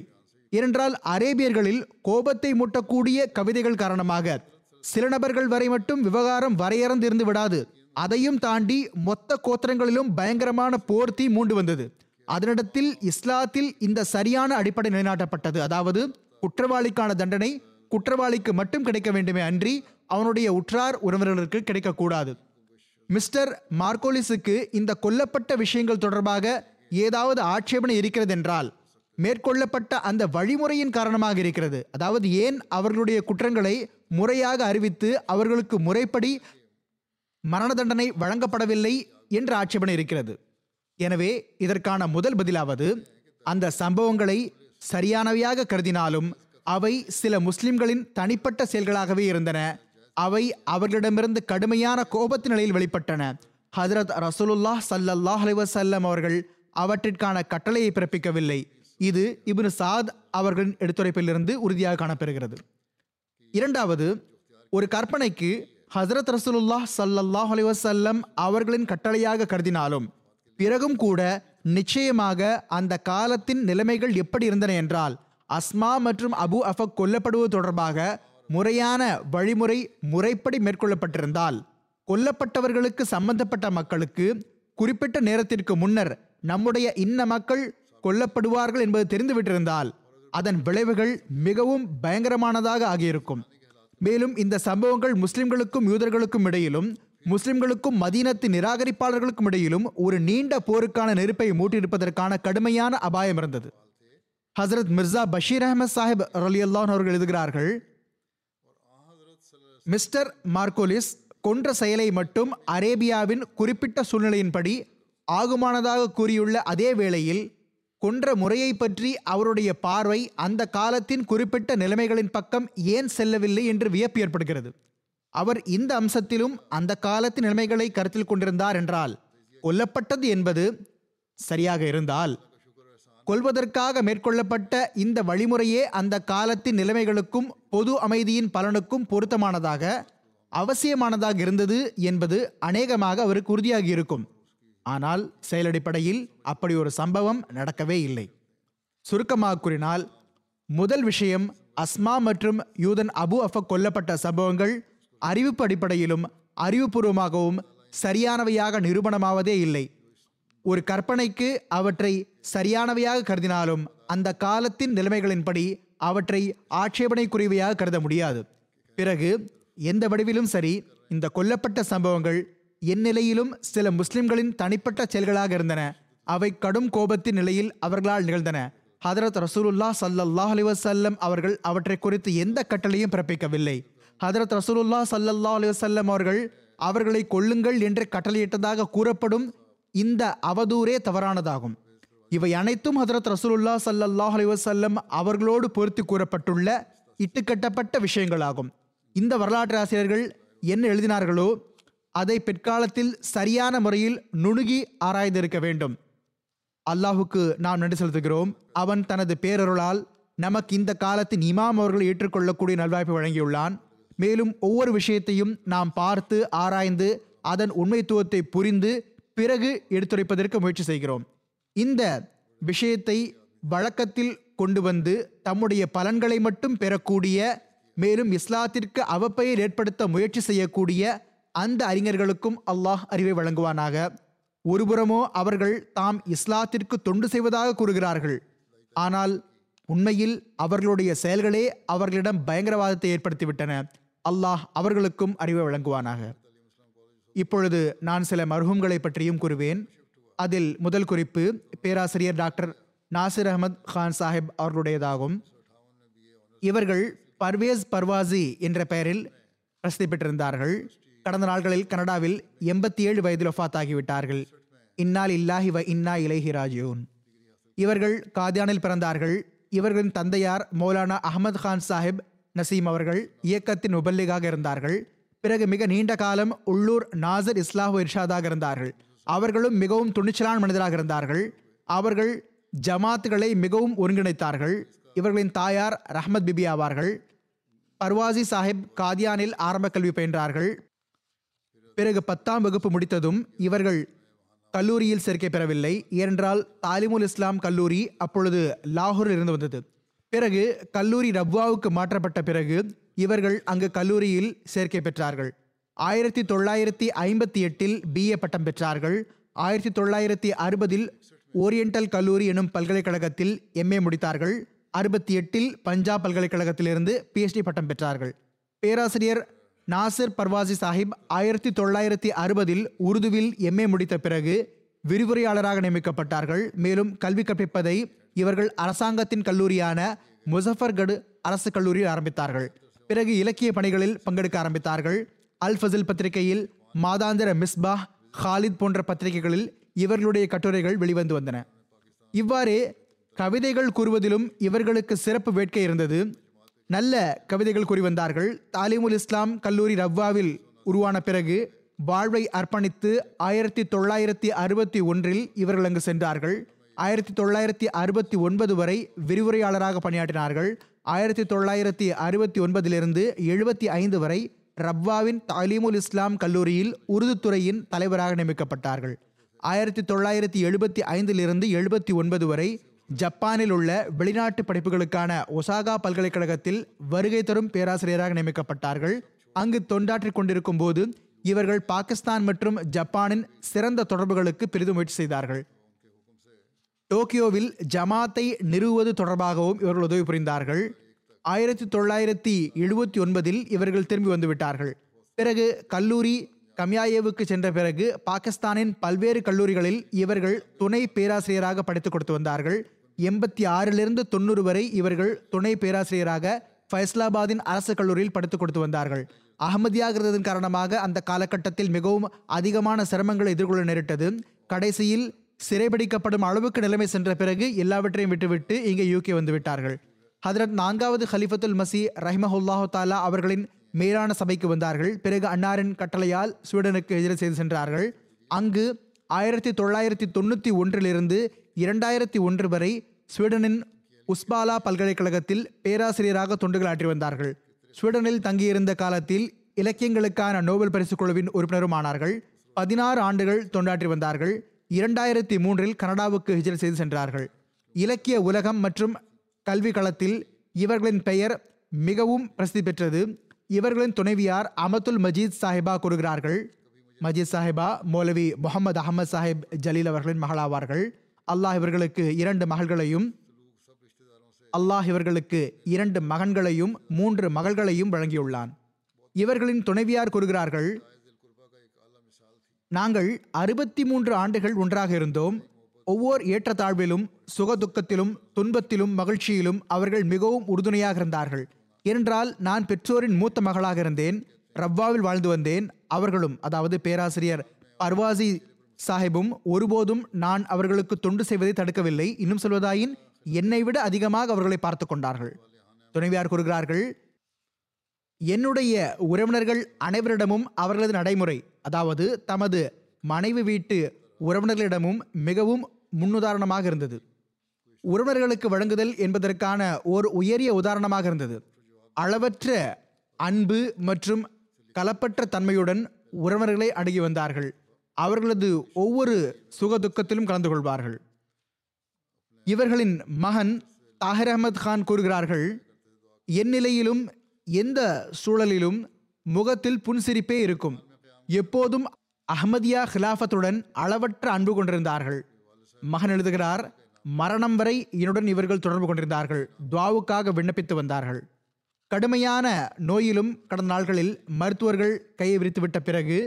ஏனென்றால் அரேபியர்களில் கோபத்தை மூட்டக்கூடிய கவிதைகள் காரணமாக சில நபர்கள் வரை மட்டும் விவகாரம் வரையறந்து இருந்து விடாது, அதையும் தாண்டி மொத்த கோத்திரங்களிலும் பயங்கரமான போர் தீ மூண்டு வந்தது. அதனிடத்தில் இஸ்லாத்தில் இந்த சரியான அடிப்படை நிலைநாட்டப்பட்டது. அதாவது குற்றவாளிக்கான தண்டனை குற்றவாளிக்கு மட்டும் கிடைக்க வேண்டுமே அன்றி அவனுடைய உற்றார் உறவினர்களுக்கு கிடைக்கக்கூடாது. மிஸ்டர் மார்க்கோலிஸுக்கு இந்த கொல்லப்பட்ட விஷயங்கள் தொடர்பாக ஏதாவது ஆட்சேபனை இருக்கிறது என்றால் மேற்கொள்ளப்பட்ட அந்த வழிமுறையின் காரணமாக இருக்கிறது. அதாவது ஏன் அவர்களுடைய குற்றங்களை முறையாக அறிவித்து அவர்களுக்கு முறைப்படி மரண தண்டனை வழங்கப்படவில்லை என்ற ஆட்சேபனை இருக்கிறது. எனவே இதற்கான முதல் பதிலாவது, அந்த சம்பவங்களை சரியானவையாக கருதினாலும் அவை சில முஸ்லிம்களின் தனிப்பட்ட செயல்களாகவே இருந்தன. அவை அவர்களிடமிருந்து கடுமையான கோபத்தின் நிலையில் வெளிப்பட்டன. ஹஜ்ரத் ரசூலுல்லாஹ் ஸல்லல்லாஹு அலைஹி வஸல்லம் அவர்கள் அவற்றிற்கான கட்டளையை பிறப்பிக்கவில்லை. இது இப்னு சாத் அவர்களின் எடுத்துரைப்பிலிருந்து உறுதியாக காணப்பெறுகிறது. இரண்டாவது, ஒரு கற்பனைக்கு ஹஜ்ரத் ரசூலுல்லாஹ் ஸல்லல்லாஹு அலைஹி வஸல்லம் அவர்களின் கட்டளையாக கருதினாலும் பிறகும் கூட நிச்சயமாக அந்த காலத்தின் நிலைமைகள் எப்படி இருந்தன என்றால் அஸ்மா மற்றும் அபு அஃபக் கொல்லப்படுவது தொடர்பாக முறையான வழிமுறை முறைப்படி மேற்கொள்ளப்பட்டிருந்தால் கொல்லப்பட்டவர்களுக்கு சம்பந்தப்பட்ட மக்களுக்கு குறிப்பிட்ட நேரத்திற்கு முன்னர் நம்முடைய இன்ன மக்கள் கொல்லப்படுவார்கள் என்பது தெரிந்துவிட்டிருந்தால் அதன் விளைவுகள் மிகவும் பயங்கரமானதாக ஆகியிருக்கும். மேலும் இந்த சம்பவங்கள் முஸ்லிம்களுக்கும் யூதர்களுக்கும் இடையிலும் முஸ்லிம்களுக்கும் மதீனத்து நிராகரிப்பாளர்களுக்கும் இடையிலும் ஒரு நீண்ட போருக்கான நெருப்பை மூட்டியிருப்பதற்கான கடுமையான அபாயம் இருந்தது. ஹசரத் மிர்சா பஷீர் அஹமத் சாஹிப் ரலியல்லாஹு அன்ஹு அவர்கள் எழுதுகிறார்கள், மிஸ்டர் மார்க்கோலிஸ் கொன்ற செயலை மட்டும் அரேபியாவின் குறிப்பிட்ட சூழ்நிலையின்படி ஆகுமானதாக கூறியுள்ள அதே வேளையில் கொன்ற முறையை பற்றி அவருடைய பார்வை அந்த காலத்தின் குறிப்பிட்ட நிலைமைகளின் பக்கம் ஏன் செல்லவில்லை என்று வியப்பு ஏற்படுகிறது. அவர் இந்த அம்சத்திலும் அந்த காலத்தின் நிலைமைகளை கருத்தில் கொண்டிருந்தார் என்றால் கொல்லப்பட்டது என்பது சரியாக இருந்தால் கொள்வதற்காக மேற்கொள்ளப்பட்ட இந்த வழிமுறையே அந்த காலத்தின் நிலைமைகளுக்கும் பொது அமைதியின் பலனுக்கும் பொருத்தமானதாக அவசியமானதாக இருந்தது என்பது அநேகமாக அவருக்கு உறுதியாகி இருக்கும். ஆனால் செயலடிப்படையில் அப்படி ஒரு சம்பவம் நடக்கவே இல்லை. சுருக்கமாக கூறினால், முதல் விஷயம், அஸ்மா மற்றும் யூதன் அபு அஃபக் கொல்லப்பட்ட சம்பவங்கள் அறிவிப்பு அடிப்படையிலும் அறிவுபூர்வமாகவும் சரியானவையாக நிரூபணமாவதே இல்லை. ஒரு கற்பனைக்கு அவற்றை சரியானவையாக கருதினாலும் அந்த காலத்தின் நிலைமைகளின்படி அவற்றை ஆட்சேபனைக்குரியவையாக கருத முடியாது. பிறகு எந்த வடிவிலும் சரி, இந்த கொல்லப்பட்ட சம்பவங்கள் எந்நிலையிலும் சில முஸ்லிம்களின் தனிப்பட்ட செயல்களாக இருந்தன. அவை கடும் கோபத்தின் நிலையில் அவர்களால் நிகழ்ந்தன. ஹதரத் ரசூலுல்லாஹ் ஸல்லல்லாஹு அலைஹி வஸல்லம் அவர்கள் அவற்றை குறித்து எந்த கட்டளையும் பிறப்பிக்கவில்லை. ஹதரத் ரசூலுல்லாஹ் ஸல்லல்லாஹு அலைஹி வஸல்லம் அவர்கள் அவர்களை கொல்லுங்கள் என்று கட்டளையிட்டதாக கூறப்படும் இந்த அவதூறே தவறானதாகும். இவை அனைத்தும் ஹதரத் ரசூலுல்லாஹ் ஸல்லல்லாஹு அலைஹி வஸல்லம் அவர்களோடு பொறுத்து கூறப்பட்டுள்ள இட்டுக்கட்டப்பட்ட விஷயங்களாகும். இந்த வரலாற்று ஆசிரியர்கள் என்ன எழுதினார்களோ அதை பிற்காலத்தில் சரியான முறையில் நுணுகி ஆராய்ந்திருக்க வேண்டும். அல்லாஹுக்கு நாம் நன்றி செலுத்துகிறோம். அவன் தனது பேரருளால் நமக்கு இந்த காலத்தின் இமாம் அவர்களை ஏற்றுக்கொள்ளக்கூடிய நல்வாய்ப்பு வழங்கியுள்ளான். மேலும் ஒவ்வொரு விஷயத்தையும் நாம் பார்த்து ஆராய்ந்து அதன் உண்மைத்துவத்தை புரிந்து பிறகு எடுத்துரைப்பதற்கு முயற்சி செய்கிறோம். இந்த விஷயத்தை வழக்கத்தில் கொண்டு வந்து தம்முடைய பலன்களை மட்டும் பெறக்கூடிய, மேலும் இஸ்லாத்திற்கு அவப்பெயர் ஏற்படுத்த முயற்சி செய்யக்கூடிய அந்த அறிஞர்களுக்கும் அல்லாஹ் அறிவை வழங்குவானாக. ஒருபுறமோ அவர்கள் தாம் இஸ்லாத்திற்கு தொண்டு செய்வதாக கூறுகிறார்கள், ஆனால் உண்மையில் அவர்களுடைய செயல்களே அவர்களிடம் பயங்கரவாதத்தை ஏற்படுத்திவிட்டன. அல்லாஹ் அவர்களுக்கும் அறிவை வழங்குவானாக. இப்பொழுது நான் சில மர்ஹூம்களை பற்றியும் கூறுவேன். அதில் முதல் குறிப்பு பேராசிரியர் டாக்டர் நாசிர் அஹமத் கான் சாஹிப் அவர்களுடையதாகும். இவர்கள் பர்வேஸ் பர்வாசி என்ற பெயரில் பிரசித்தி பெற்றிருந்தார்கள். கடந்த நாட்களில் கனடாவில் 87 வயதில் வஃபாத் ஆகிவிட்டார்கள். இன்னால் இல்லாஹி வ இன்னா இலைஹி ராஜியூன். இவர்கள் காதியானில் பிறந்தார்கள். இவர்களின் தந்தையார் மௌலானா அஹமத் கான் சாஹிப் நசீம் அவர்கள் இயக்கத்தின் முபல்லிகாக இருந்தார்கள். பிறகு மிக நீண்ட காலம் உள்ளூர் நாசர் இஸ்லாஹு இர்ஷாதாக இருந்தார்கள். அவர்களும் மிகவும் துணிச்சலான மனிதராக இருந்தார்கள். அவர்கள் ஜமாத்துகளை மிகவும் ஒருங்கிணைத்தார்கள். இவர்களின் தாயார் ரஹ்மத் பிபி ஆவார்கள். பர்வாசி சாஹிப் காதியானில் ஆரம்ப கல்வி பயின்றார்கள். பிறகு 10ஆம் வகுப்பு முடித்ததும் இவர்கள் கல்லூரியில் சேர்க்கை பெறவில்லை. ஏனென்றால் தாலிமுல் இஸ்லாம் கல்லூரி அப்பொழுது லாகூரில் இருந்து வந்தது. பிறகு கல்லூரி ரப்வாவுக்கு மாற்றப்பட்ட பிறகு இவர்கள் அங்கு கல்லூரியில் சேர்க்கை பெற்றார்கள். 1958 BA பட்டம் பெற்றார்கள். 1960 ஓரியண்டல் கல்லூரி எனும் பல்கலைக்கழகத்தில் MA முடித்தார்கள். 68 பஞ்சாப் பல்கலைக்கழகத்திலிருந்து PhD பட்டம் பெற்றார்கள். பேராசிரியர் நாசிர் பர்வாசி சாஹிப் 1960 உருதுவில் MA முடித்த பிறகு விரிவுரையாளராக நியமிக்கப்பட்டார்கள். மேலும் கல்வி கற்பிப்பதை இவர்கள் அரசாங்கத்தின் கல்லூரியான முசஃபர்கடு அரசு கல்லூரியில் ஆரம்பித்தார்கள். பிறகு இலக்கிய பணிகளில் பங்கெடுக்க ஆரம்பித்தார்கள். அல் ஃபசில் பத்திரிகையில், மாதாந்திர மிஸ்பா, ஹாலித் போன்ற பத்திரிகைகளில் இவர்களுடைய கட்டுரைகள் வெளிவந்து வந்தன. இவ்வாறு கவிதைகள் கூறுவதிலும் இவர்களுக்கு சிறப்பு வேட்கை இருந்தது. நல்ல கவிதைகள் கூறி வந்தார்கள். தாலிமுல் இஸ்லாம் கல்லூரி ரவ்வாவில் உருவான பிறகு வாழ்வை அர்ப்பணித்து 1961 இவர்கள் அங்கு சென்றார்கள். 1969 வரை விரிவுரையாளராக பணியாற்றினார்கள். 1969 75 வரை ரவ்வாவின் தாலீமுல் இஸ்லாம் கல்லூரியில் உருது துறையின் தலைவராக நியமிக்கப்பட்டார்கள். 1975 வரை ஜப்பானில் உள்ள வெளிநாட்டு படிப்புகளுக்கான ஒசாகா பல்கலைக்கழகத்தில் வருகை தரும் பேராசிரியராக நியமிக்கப்பட்டார்கள். அங்கு தொண்டாற்றிக் கொண்டிருக்கும் போது இவர்கள் பாகிஸ்தான் மற்றும் ஜப்பானின் சிறந்த தொடர்புகளுக்கு பெரிதும் முயற்சி செய்தார்கள். டோக்கியோவில் ஜமாத்தை நிறுவுவது தொடர்பாகவும் இவர்கள் உதவி புரிந்தார்கள். 1979 இவர்கள் திரும்பி வந்துவிட்டார்கள். பிறகு கல்லூரி கம்யாயேவுக்கு சென்ற பிறகு பாகிஸ்தானின் பல்வேறு கல்லூரிகளில் இவர்கள் துணை பேராசிரியராக படித்துக் கொடுத்து வந்தார்கள். 86 வரை இவர்கள் துணை பேராசிரியராக ஃபைஸ்லாபாதின் அரசு கல்லூரியில் படித்துக் கொடுத்து வந்தார்கள். அகமதியாகிறதன் காரணமாக அந்த காலகட்டத்தில் மிகவும் அதிகமான சிரமங்களை எதிர்கொள்ள நேரிட்டது. கடைசியில் சிறைபிடிக்கப்படும் அளவுக்கு நிலைமை சென்ற பிறகு எல்லாவற்றையும் விட்டுவிட்டு இங்கே UK வந்துவிட்டார்கள். ஹதரத் 4வது ஹலிஃபத்துல் மசி ரஹ்மஹுல்லாஹு தாலா அவர்களின் மேலான சபைக்கு வந்தார்கள். பிறகு அன்னாரின் கட்டளையால் ஸ்வீடனுக்கு ஹிஜ்ரத் செய்து சென்றார்கள். அங்கு 1991 2001 வரை ஸ்வீடனின் உஸ்பாலா பல்கலைக்கழகத்தில் பேராசிரியராக தொண்டுகள் ஆற்றி வந்தார்கள். ஸ்வீடனில் தங்கியிருந்த காலத்தில் இலக்கியங்களுக்கான நோபல் பரிசு குழுவின் உறுப்பினரும் ஆனார்கள். 16 தொண்டாற்றி வந்தார்கள். 2003 கனடாவுக்கு ஹிஜ்ரத் செய்து சென்றார்கள். இலக்கிய உலகம் மற்றும் கல்வி களத்தில் இவர்களின் பெயர் மிகவும் பிரசித்தி பெற்றது. இவர்களின் துணைவியார் அமதுல் மஜீத் சாஹிபா கூறுகிறார்கள். மஜீத் சாஹிபா மௌலவி முகமது அகமது சாஹிப் ஜலீல் அவர்களின் மகளாவார்கள். அல்லாஹ் இவர்களுக்கு 2 மகன்களையும் 3 மகள்களையும் வழங்கியுள்ளான். இவர்களின் துணைவியார் கூறுகிறார்கள், நாங்கள் 63 ஒன்றாக இருந்தோம். ஒவ்வொரு ஏற்றத்தாழ்விலும், சுகதுக்கத்திலும், துன்பத்திலும், மகிழ்ச்சியிலும் அவர்கள் மிகவும் உறுதுணையாக இருந்தார்கள். என்றால் நான் பெற்றோரின் மூத்த மகளாக இருந்தேன். ரவ்வாவில் வாழ்ந்து வந்தேன். அவர்களும், அதாவது பேராசிரியர் பர்வாசி சாஹிபும், ஒருபோதும் நான் அவர்களுக்கு தொண்டு செய்வதை தடுக்கவில்லை. இன்னும் சொல்வதாயின், என்னை விட அதிகமாக அவர்களை பார்த்து கொண்டார்கள். துணைவியார் கூறுகிறார்கள், என்னுடைய உறவினர்கள் அனைவரிடமும் அவர்களது நடைமுறை, அதாவது தமது மனைவி வீட்டு உறவினர்களிடமும் மிகவும் முன்னுதாரணமாக இருந்தது. உறவினர்களுக்கு வழங்குதல் என்பதற்கான ஓர் உயரிய உதாரணமாக இருந்தது. அளவற்ற அன்பு மற்றும் கலப்பற்ற தன்மையுடன் உறவினர்களை அணுகி வந்தார்கள். அவர்களது ஒவ்வொரு சுக துக்கத்திலும் கலந்து கொள்வார்கள். இவர்களின் மகன் தாஹிர் அஹமத் கான் கூறுகிறார்கள், என் நிலையிலும் எந்த சூழலிலும் முகத்தில் புன்சிரிப்பே இருக்கும். எப்போதும் அஹ்மதியா ஹிலாஃபத்துடன் அளவற்ற அன்பு கொண்டிருந்தார்கள். மகன் எழுதுகிறார், மரணம் வரை என்னுடன் இவர்கள் தொடர்பு கொண்டிருந்தார்கள். துவாவுக்காக விண்ணப்பித்து வந்தார்கள். கடுமையான நோயிலும் கடந்த நாட்களில் மருத்துவர்கள் கையை விரித்துவிட்ட பிறகு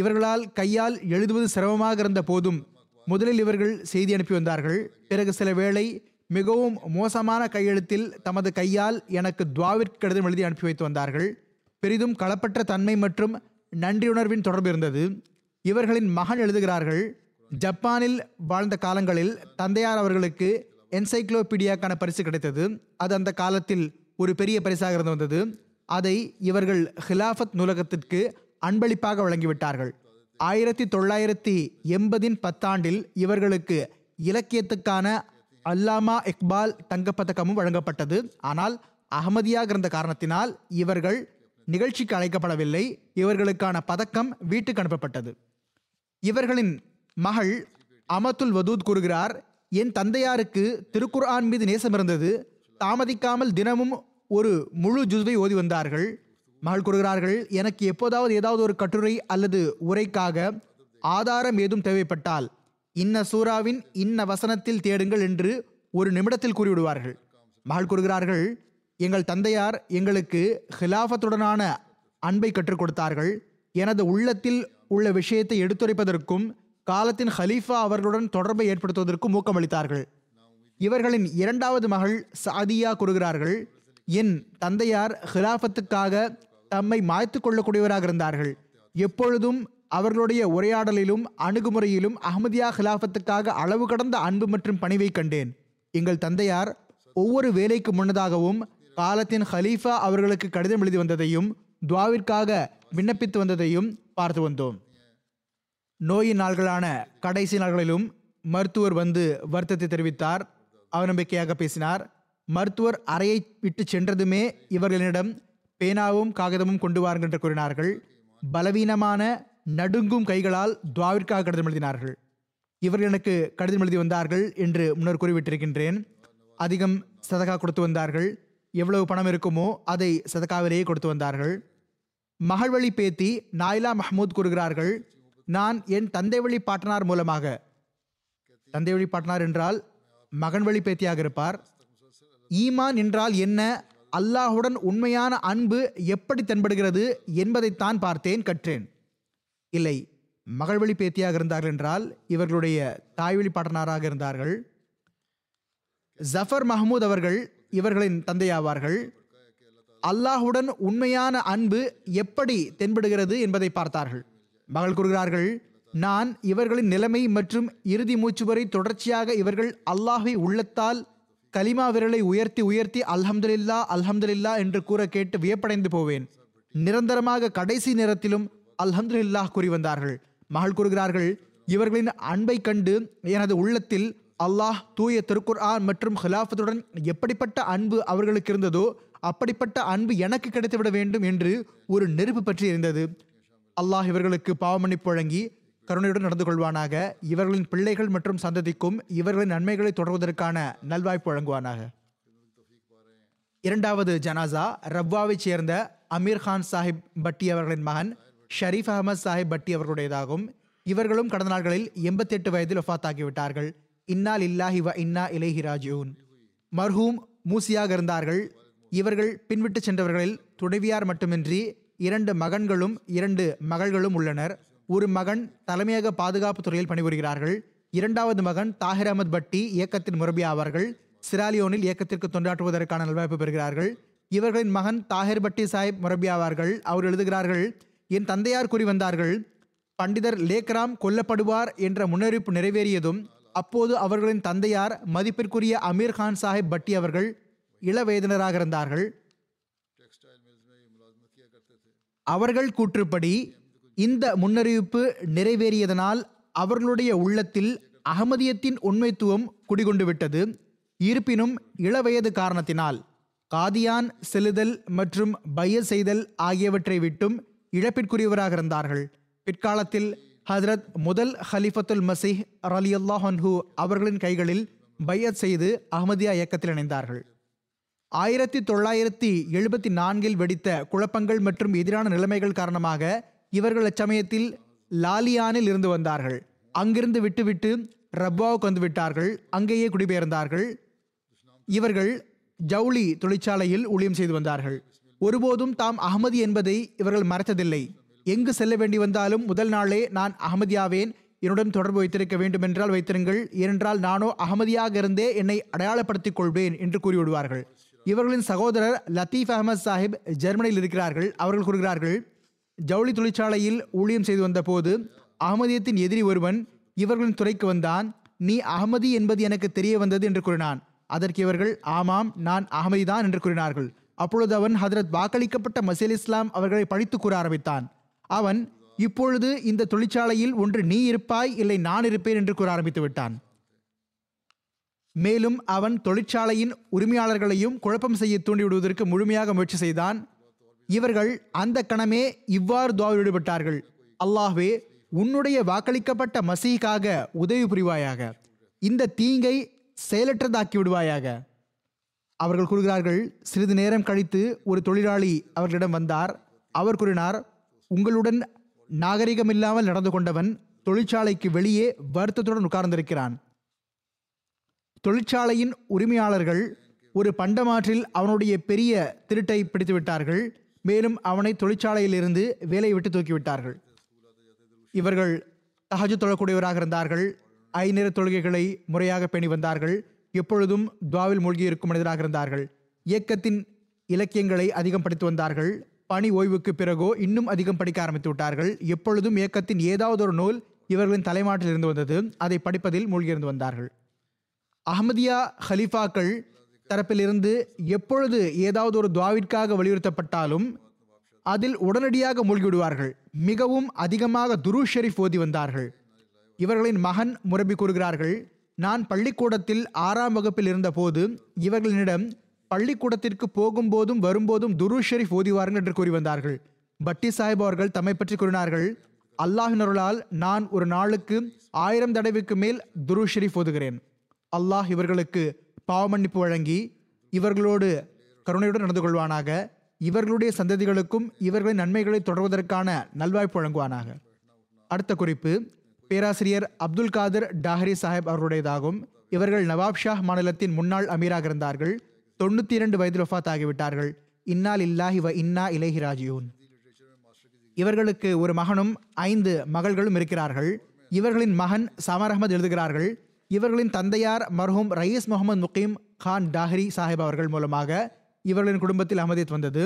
இவர்களால் கையால் எழுதுவது சிரமமாக இருந்த போதும் முதலில் இவர்கள் செய்தி அனுப்பி வந்தார்கள். பிறகு சில வேளை மிகவும் மோசமான கையெழுத்தில் தமது கையால் எனக்கு துவாவிற்கு கடிதம் எழுதி அனுப்பி வைத்து வந்தார்கள். பெரிதும் களப்பற்ற தன்மை மற்றும் நன்றியுணர்வின் தொடர்பு இருந்தது. இவர்களின் மகன் எழுதுகிறார்கள், ஜப்பானில் வாழ்ந்த காலங்களில் தந்தையார் அவர்களுக்கு என்சைக்ளோபீடியாக்கான பரிசு கிடைத்தது. அது அந்த காலத்தில் ஒரு பெரிய பரிசாக இருந்து வந்தது. அதை இவர்கள் ஹிலாஃபத் நூலகத்திற்கு அன்பளிப்பாக வழங்கிவிட்டார்கள். 1980 இவர்களுக்கு இலக்கியத்துக்கான அல்லாமா இக்பால் தங்கப்பதக்கமும் வழங்கப்பட்டது. ஆனால் அகமதியாக இருந்த காரணத்தினால் இவர்கள் நிகழ்ச்சிக்கு அழைக்கப்படவில்லை. இவர்களுக்கான பதக்கம் வீட்டுக்கு அனுப்பப்பட்டது. இவர்களின் மகள் அமத்துல் வதூத் கூறுகிறார், என் தந்தையாருக்கு திருக்குர்ஆன் மீது நேசம் இருந்தது. தாமதிக்காமல் தினமும் ஒரு முழு ஜுஸ்வை ஓதி வந்தார்கள். மகள் கூறுகிறார்கள், எனக்கு எப்போதாவது ஏதாவது ஒரு கட்டுரை அல்லது உரைக்காக ஆதாரம் ஏதும் தேவைப்பட்டால் இன்ன சூறாவின் இன்ன வசனத்தில் தேடுங்கள் என்று ஒரு நிமிடத்தில் கூறிவிடுவார்கள். மகள் கூறுகிறார்கள், எங்கள் தந்தையார் எங்களுக்கு ஹிலாஃபத்துடனான அன்பை கற்றுக் கொடுத்தார்கள். எனது உள்ளத்தில் உள்ள விஷயத்தை எடுத்துரைப்பதற்கும் காலத்தின் ஹலீஃபா அவர்களுடன் தொடர்பை ஏற்படுத்துவதற்கும் ஊக்கமளித்தார்கள். இவர்களின் இரண்டாவது மகள் சாதியா கூறுகிறார்கள், என் தந்தையார் ஹிலாஃபத்துக்காக தம்மை மாய்த்து கொள்ளக்கூடியவராக இருந்தார்கள். எப்பொழுதும் அவர்களுடைய உரையாடலிலும் அணுகுமுறையிலும் அஹ்மதியா ஹிலாஃபத்துக்காக அளவு கடந்த அன்பு மற்றும் பணிவை கண்டேன். எங்கள் தந்தையார் ஒவ்வொரு வேலைக்கு முன்னதாகவும் காலத்தின் ஹலீஃபா அவர்களுக்கு கடிதம் எழுதி வந்ததையும் துவாவிற்காக விண்ணப்பித்து வந்ததையும் பார்த்து வந்தோம். நோயின் நாள்களான கடைசி நாள்களிலும் மருத்துவர் வந்து வருத்தத்தை தெரிவித்தார், அவநம்பிக்கையாக பேசினார். மருத்துவர் அறையை விட்டு சென்றதுமே இவர்களிடம் பேனாவும் காகிதமும் கொண்டு வாருங்கள் என்று கூறினார்கள். பலவீனமான நடுங்கும் கைகளால் துவாவிற்காக கடிதம் எழுதினார்கள். இவர்கள் எனக்கு கடிதம் எழுதி வந்தார்கள் என்று முன்னர் கூறிவிட்டிருக்கின்றேன். அதிகம் சதகா கொடுத்து வந்தார்கள். எவ்வளவு பணம் இருக்குமோ அதை சதகாவிலேயே கொடுத்து வந்தார்கள். மகள் வழி பேத்தி நாயிலா மஹமூத் கூறுகிறார்கள், நான் என் தந்தை வழி பாட்டனார் மூலமாக, தந்தை வழி பாட்டனார் என்றால் மகன் வழி பேத்தியாக இருப்பார், ஈமான் என்றால் என்ன, அல்லாஹுடன் உண்மையான அன்பு எப்படி தென்படுகிறது என்பதைத்தான் பார்த்தேன், கற்றேன். இல்லை, மகள் வழி பேத்தியாக இருந்தார்கள் என்றால் இவர்களுடைய தாய்வழி பாட்டனாராக இருந்தார்கள். ஜஃபர் மஹமூத் அவர்கள் இவர்களின் தந்தையாவார்கள். அல்லாஹுடன் உண்மையான அன்பு எப்படி தென்படுகிறது என்பதை பார்த்தார்கள். மகள் கூறுகிறார்கள், நான் இவர்களின் நிலைமை மற்றும் இறுதி மூச்சுவரை தொடர்ச்சியாக இவர்கள் அல்லாஹை உள்ளத்தால் கலிமா விரலை உயர்த்தி உயர்த்தி அல்ஹம்துலில்லா அல்ஹம்துலில்லா என்று கூற கேட்டு வியப்படைந்து போவேன். நிரந்தரமாக கடைசி நேரத்திலும் அல்ஹம்துலில்லா கூறி வந்தார்கள். மகள் கூறுகிறார்கள், இவர்களின் அன்பை கண்டு எனது உள்ளத்தில் அல்லாஹ் தூய திருக்குர்ஆன் மற்றும் ஹிலாஃபத்துடன் எப்படிப்பட்ட அன்பு அவர்களுக்கு இருந்ததோ அப்படிப்பட்ட அன்பு எனக்கு கிடைத்துவிட வேண்டும் என்று ஒரு நெருப்பு பற்றி இருந்தது. அல்லாஹ் இவர்களுக்கு பாவமன்னிப்பு வழங்கி கருணையுடன் நடந்து கொள்வானாக. இவர்களின் பிள்ளைகள் மற்றும் சந்ததிக்கும் இவர்களின் நன்மைகளை தொடர்வதற்கான நல்வாய்ப்பு வழங்குவானாக. இரண்டாவது ஜனாசா ரவ்வாவை சேர்ந்த அமீர் கான் சாஹிப் பட்டி அவர்களின் மகன் ஷரீஃப் அகமது சாஹிப் பட்டி அவர்களுடையதாகும். இவர்களும் கடந்த நாட்களில் 88 வயதில் ஒஃபாத்தாகிவிட்டார்கள். இன்னா லில்லாஹி வ இன்னா இலைஹி ராஜிஊன். மர்ஹூம் மூசியாக இருந்தார்கள். இவர்கள் பின்விட்டு சென்றவர்களில் துணைவியார் மட்டுமின்றி 2 மகன்களும் 2 மகள்களும் உள்ளனர். ஒரு மகன் தலைமையக பாதுகாப்பு துறையில் பணிபுரிகிறார்கள். இரண்டாவது மகன் தாஹிர் அகமது பட்டி இயக்கத்தின் முரபி ஆவார்கள். சிராலியோனில் இயக்கத்திற்கு தொண்டாற்றுவதற்கான நல்வாய்ப்பு பெறுகிறார்கள். இவர்களின் மகன் தாஹிர் பட்டி சாஹிப் முரபி ஆவார்கள். அவர் எழுதுகிறார்கள், என் தந்தையார் கூறி வந்தார்கள், பண்டிதர் லேக்ராம் கொல்லப்படுவார் என்ற முன்னறிவிப்பு நிறைவேறியதும் அப்போது அவர்களின் தந்தையார் மதிப்பிற்குரிய அமீர் கான் சாஹிப் பட்டி அவர்கள் இள வயதினராக இருந்தார்கள். அவர்கள் கூற்றுப்படி இந்த முன்னறிவிப்பு நிறைவேறியதனால் அவர்களுடைய உள்ளத்தில் அகமதியத்தின் உண்மைத்துவம் குடிகொண்டு விட்டது. இருப்பினும் இளவயது காரணத்தினால் காதியான் செலுதல் மற்றும் பையல் செய்தல் ஆகியவற்றை விட்டும் இழப்பிற்குரியவராக இருந்தார்கள். பிற்காலத்தில் ஹஜ்ரத் முதல் ஹலிஃபத்துல் மசீஹ் ரலியல்லாஹு அன்ஹு அவர்களின் கைகளில் பையத் செய்து அஹ்மதியா இயக்கத்தில் இணைந்தார்கள். 1974 வெடித்த குழப்பங்கள் மற்றும் எதிரான நிலைமைகள் காரணமாக இவர்கள் அச்சமயத்தில் லாலியானில் இருந்து வந்தார்கள். அங்கிருந்து விட்டுவிட்டு ரப்பாவுக்கு வந்துவிட்டார்கள். அங்கேயே குடிபெயர்ந்தார்கள். இவர்கள் ஜவுளி தொழிற்சாலையில் ஊழியம் செய்து வந்தார்கள். ஒருபோதும் தாம் அஹ்மதி என்பதை இவர்கள் மறைத்ததில்லை. எங்கு செல்ல வேண்டி வந்தாலும் முதல் நாளே நான் அஹ்மதியாவேன், என்னுடன் தொடர்பு வைத்திருக்க வேண்டுமென்றால் வைத்திருங்கள், ஏனென்றால் நானோ அஹ்மதியாக இருந்தே என்னை அடையாளப்படுத்திக் கொள்வேன் என்று கூறிவிடுவார்கள். இவர்களின் சகோதரர் லத்தீஃப் அகமது சாஹிப் ஜெர்மனியில் இருக்கிறார்கள். அவர்கள் கூறுகிறார்கள், ஜவுளி தொழிற்சாலையில் ஊழியம் செய்து வந்தபோது அஹ்மதியத்தின் எதிரி ஒருவன் இவர்களின் துறைக்கு வந்தான். நீ அஹ்மதி என்பது எனக்கு தெரிய வந்தது என்று கூறினான். அதற்கு இவர்கள், ஆமாம் நான் அஹ்மதிதான் என்று கூறினார்கள். அப்பொழுது அவன் ஹதரத் வாக்களிக்கப்பட்ட மசீல் இஸ்லாம் அவர்களை பழித்து கூற ஆரம்பித்தான். அவன், இப்பொழுது இந்த தொழிற்சாலையில் ஒன்று நீ இருப்பாய், இல்லை நான் இருப்பேன் என்று கூற ஆரம்பித்து விட்டான். மேலும் அவன் தொழிற்சாலையின் உரிமையாளர்களையும் குழப்பம் செய்ய தூண்டிவிடுவதற்கு முழுமையாக முயற்சி செய்தான். இவர்கள் அந்த கணமே இவ்வாறு துவாவில் ஈடுபட்டார்கள், அல்லாஹ்வே உன்னுடைய வாக்களிக்கப்பட்ட மசீஹ்க்காக உதவி புரிவாயாக, இந்த தீங்கை செயலற்றதாக்கி விடுவாயாக. அவர்கள் கூறுகிறார்கள், சிறிது நேரம் கழித்து ஒரு தொழிலாளி அவர்களிடம் வந்தார். அவர் கூறினார், உங்களுடன் நாகரிகமில்லாமல் நடந்து கொண்டவன் தொழிற்சாலைக்கு வெளியே வருத்தத்துடன் உட்கார்ந்திருக்கிறான். தொழிற்சாலையின் உரிமையாளர்கள் ஒரு பண்டமாற்றில் அவனுடைய பெரிய திருட்டை பிடித்துவிட்டார்கள். மேலும் அவனை தொழிற்சாலையிலிருந்து வேலையை விட்டு தூக்கிவிட்டார்கள். இவர்கள் தஹஜ்ஜுத் தொழக்கூடியவராக இருந்தார்கள். ஐநேர தொழுகைகளை முறையாக பேணி வந்தார்கள். எப்பொழுதும் துஆவில் மூழ்கியிருக்கும் மனிதராக இருந்தார்கள். இயக்கத்தின் இலக்கியங்களை அதிகம் படித்து வந்தார்கள். பணி ஓய்வுக்கு பிறகோ இன்னும் அதிகம் படிக்க ஆரம்பித்து விட்டார்கள். எப்பொழுதும் இயக்கத்தின் ஏதாவது ஒரு நூல் இவர்களின் தலைமாட்டில் இருந்து வந்தது, அதை படிப்பதில் மூழ்கியிருந்து வந்தார்கள். அஹ்மதியா ஹலீஃபாக்கள் தரப்பிலிருந்து எப்பொழுது ஏதாவது ஒரு துஆவிற்காக வலியுறுத்தப்பட்டாலும் அதில் உடனடியாக மூழ்கிவிடுவார்கள். மிகவும் அதிகமாக துரு ஷெரீஃப் ஓதி வந்தார்கள். இவர்களின் மகன் முரபி கூறுகிறார்கள், நான் பள்ளிக்கூடத்தில் 6ஆம் வகுப்பில் இருந்தபோது இவர்களிடம் பள்ளிக்கூடத்திற்கு போகும்போதும் வரும்போதும் துரு ஷெரீஃப் ஓதிவார்கள் என்று கூறி வந்தார்கள். பட்டி சாஹிப் அவர்கள் தம்மை பற்றி கூறினார்கள், அல்லாஹின் அருளால் நான் ஒரு நாளுக்கு 1000 தடவைக்கு மேல் துரு ஷெரீஃப் ஓதுகிறேன். அல்லாஹ் இவர்களுக்கு பாவமன்னிப்பு வழங்கி இவர்களோடு கருணையுடன் நடந்து கொள்வானாக. இவர்களுடைய சந்ததிகளுக்கும் இவர்களின் நன்மைகளை தொடர்வதற்கான நல்வாய்ப்பு வழங்குவானாக. அடுத்த குறிப்பு பேராசிரியர் அப்துல் காதிர் டாஹரி சாஹிப் அவர்களுடையதாகும். இவர்கள் நவாப் ஷாஹ் மாநிலத்தின் முன்னாள் அமீராக இருந்தார்கள். 92 வயதில் வஃபாத் ஆகிவிட்டார்கள். இன்னா லில்லாஹி வ இன்னா இலைஹி ராஜியூன். இவர்களுக்கு ஒரு மகனும் 5 மகள்களும் இருக்கிறார்கள். இவர்களின் மகன் சமர் அஹமத் எழுதுகிறார்கள், இவர்களின் தந்தையார் மர்ஹூம் ரயீஸ் முகமது முகீம் கான் டாஹரி சாஹிப் அவர்கள் மூலமாக இவர்களின் குடும்பத்தில் அஹ்மதியத் வந்தது.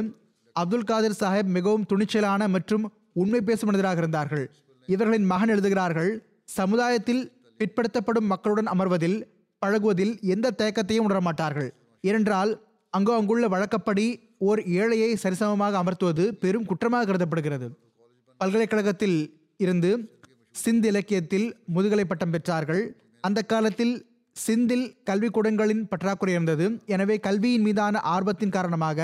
அப்துல் காதிர் சாஹிப் மிகவும் துணிச்சலான மற்றும் உண்மை பேசும் மனிதராக இருந்தார்கள். இவர்களின் மகன் எழுதுகிறார்கள், சமுதாயத்தில் பிற்படுத்தப்படும் மக்களுடன் அமர்வதில் பழகுவதில் எந்த தயக்கத்தையும் உணரமாட்டார்கள். ஏனென்றால் அங்கு அங்குள்ள வழக்கப்படி ஓர் ஏழையை சரிசமமாக அமர்த்துவது பெரும் குற்றமாக கருதப்படுகிறது. பல்கலைக்கழகத்தில் இருந்து சிந்து இலக்கியத்தில் முதுகலை பட்டம் பெற்றார்கள். அந்த காலத்தில் சிந்தில் கல்விக்கூடங்களின் பற்றாக்குறை இருந்தது. எனவே கல்வியின் மீதான ஆர்வத்தின் காரணமாக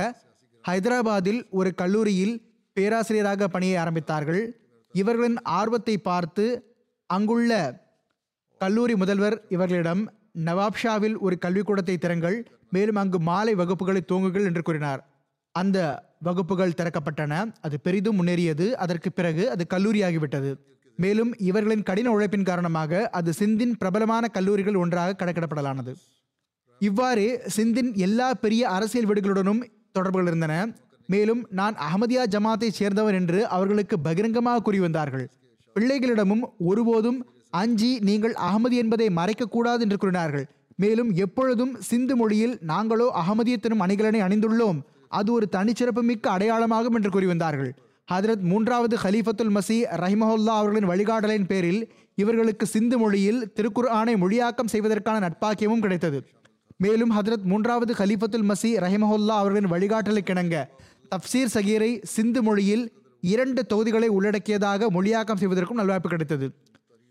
ஹைதராபாத்தில் ஒரு கல்லூரியில் பேராசிரியராக பணியை ஆரம்பித்தார்கள். இவர்களின் ஆர்வத்தை பார்த்து அங்குள்ள கல்லூரி முதல்வர் இவர்களிடம் நவாப்ஷாவில் ஒரு கல்விக்கூடத்தை திறங்கள், மேலும் அங்கு மாலை வகுப்புகளை துவங்குங்கள் என்று கூறினார். அந்த வகுப்புகள் திறக்கப்பட்டன. அது பெரிதும் முன்னேறியது. அதற்கு பிறகு அது கல்லூரியாகிவிட்டது. மேலும் இவர்களின் கடின உழைப்பின் காரணமாக அது சிந்தின் பிரபலமான கல்லூரிகள் ஒன்றாக கணக்கிடப்படலானது. இவ்வாறு சிந்தின் எல்லா பெரிய அரசியல் வீடுகளுடனும் தொடர்புகள் இருந்தன. மேலும் நான் அஹ்மதியா ஜமாத்தை சேர்ந்தவர் என்று அவர்களுக்கு பகிரங்கமாக கூறி வந்தார்கள். பிள்ளைகளிடமும் ஒருபோதும் அஞ்சி நீங்கள் அஹ்மதி என்பதை மறைக்கக்கூடாது என்று கூறினார்கள். மேலும் எப்பொழுதும் சிந்து மொழியில் நாங்களோ அஹ்மதியத்தினும் அணிகலனை அணிந்துள்ளோம், அது ஒரு தனிச்சிறப்புமிக்க அடையாளமாகும் என்று கூறி வந்தார்கள். ஹதரத் 3வது ஹலீஃபத்துல் மசீஹ் ரஹிமஹுல்லா அவர்களின் வழிகாடலின் பேரில் இவர்களுக்கு சிந்து மொழியில் திருக்குர்ஆனை மொழியாக்கம் செய்வதற்கான நட்பாக்கியமும் கிடைத்தது. மேலும் ஹதரத் 3வது ஹலீஃபத்துல் மசீஹ் ரஹிமஹுல்லா அவர்களின் வழிகாட்டலுக்கிணங்க தப்சீர் சகீரை சிந்து மொழியில் 2 தொகுதிகளை உள்ளடக்கியதாக மொழியாக்கம் செய்வதற்கும் நல்வாய்ப்பு கிடைத்தது.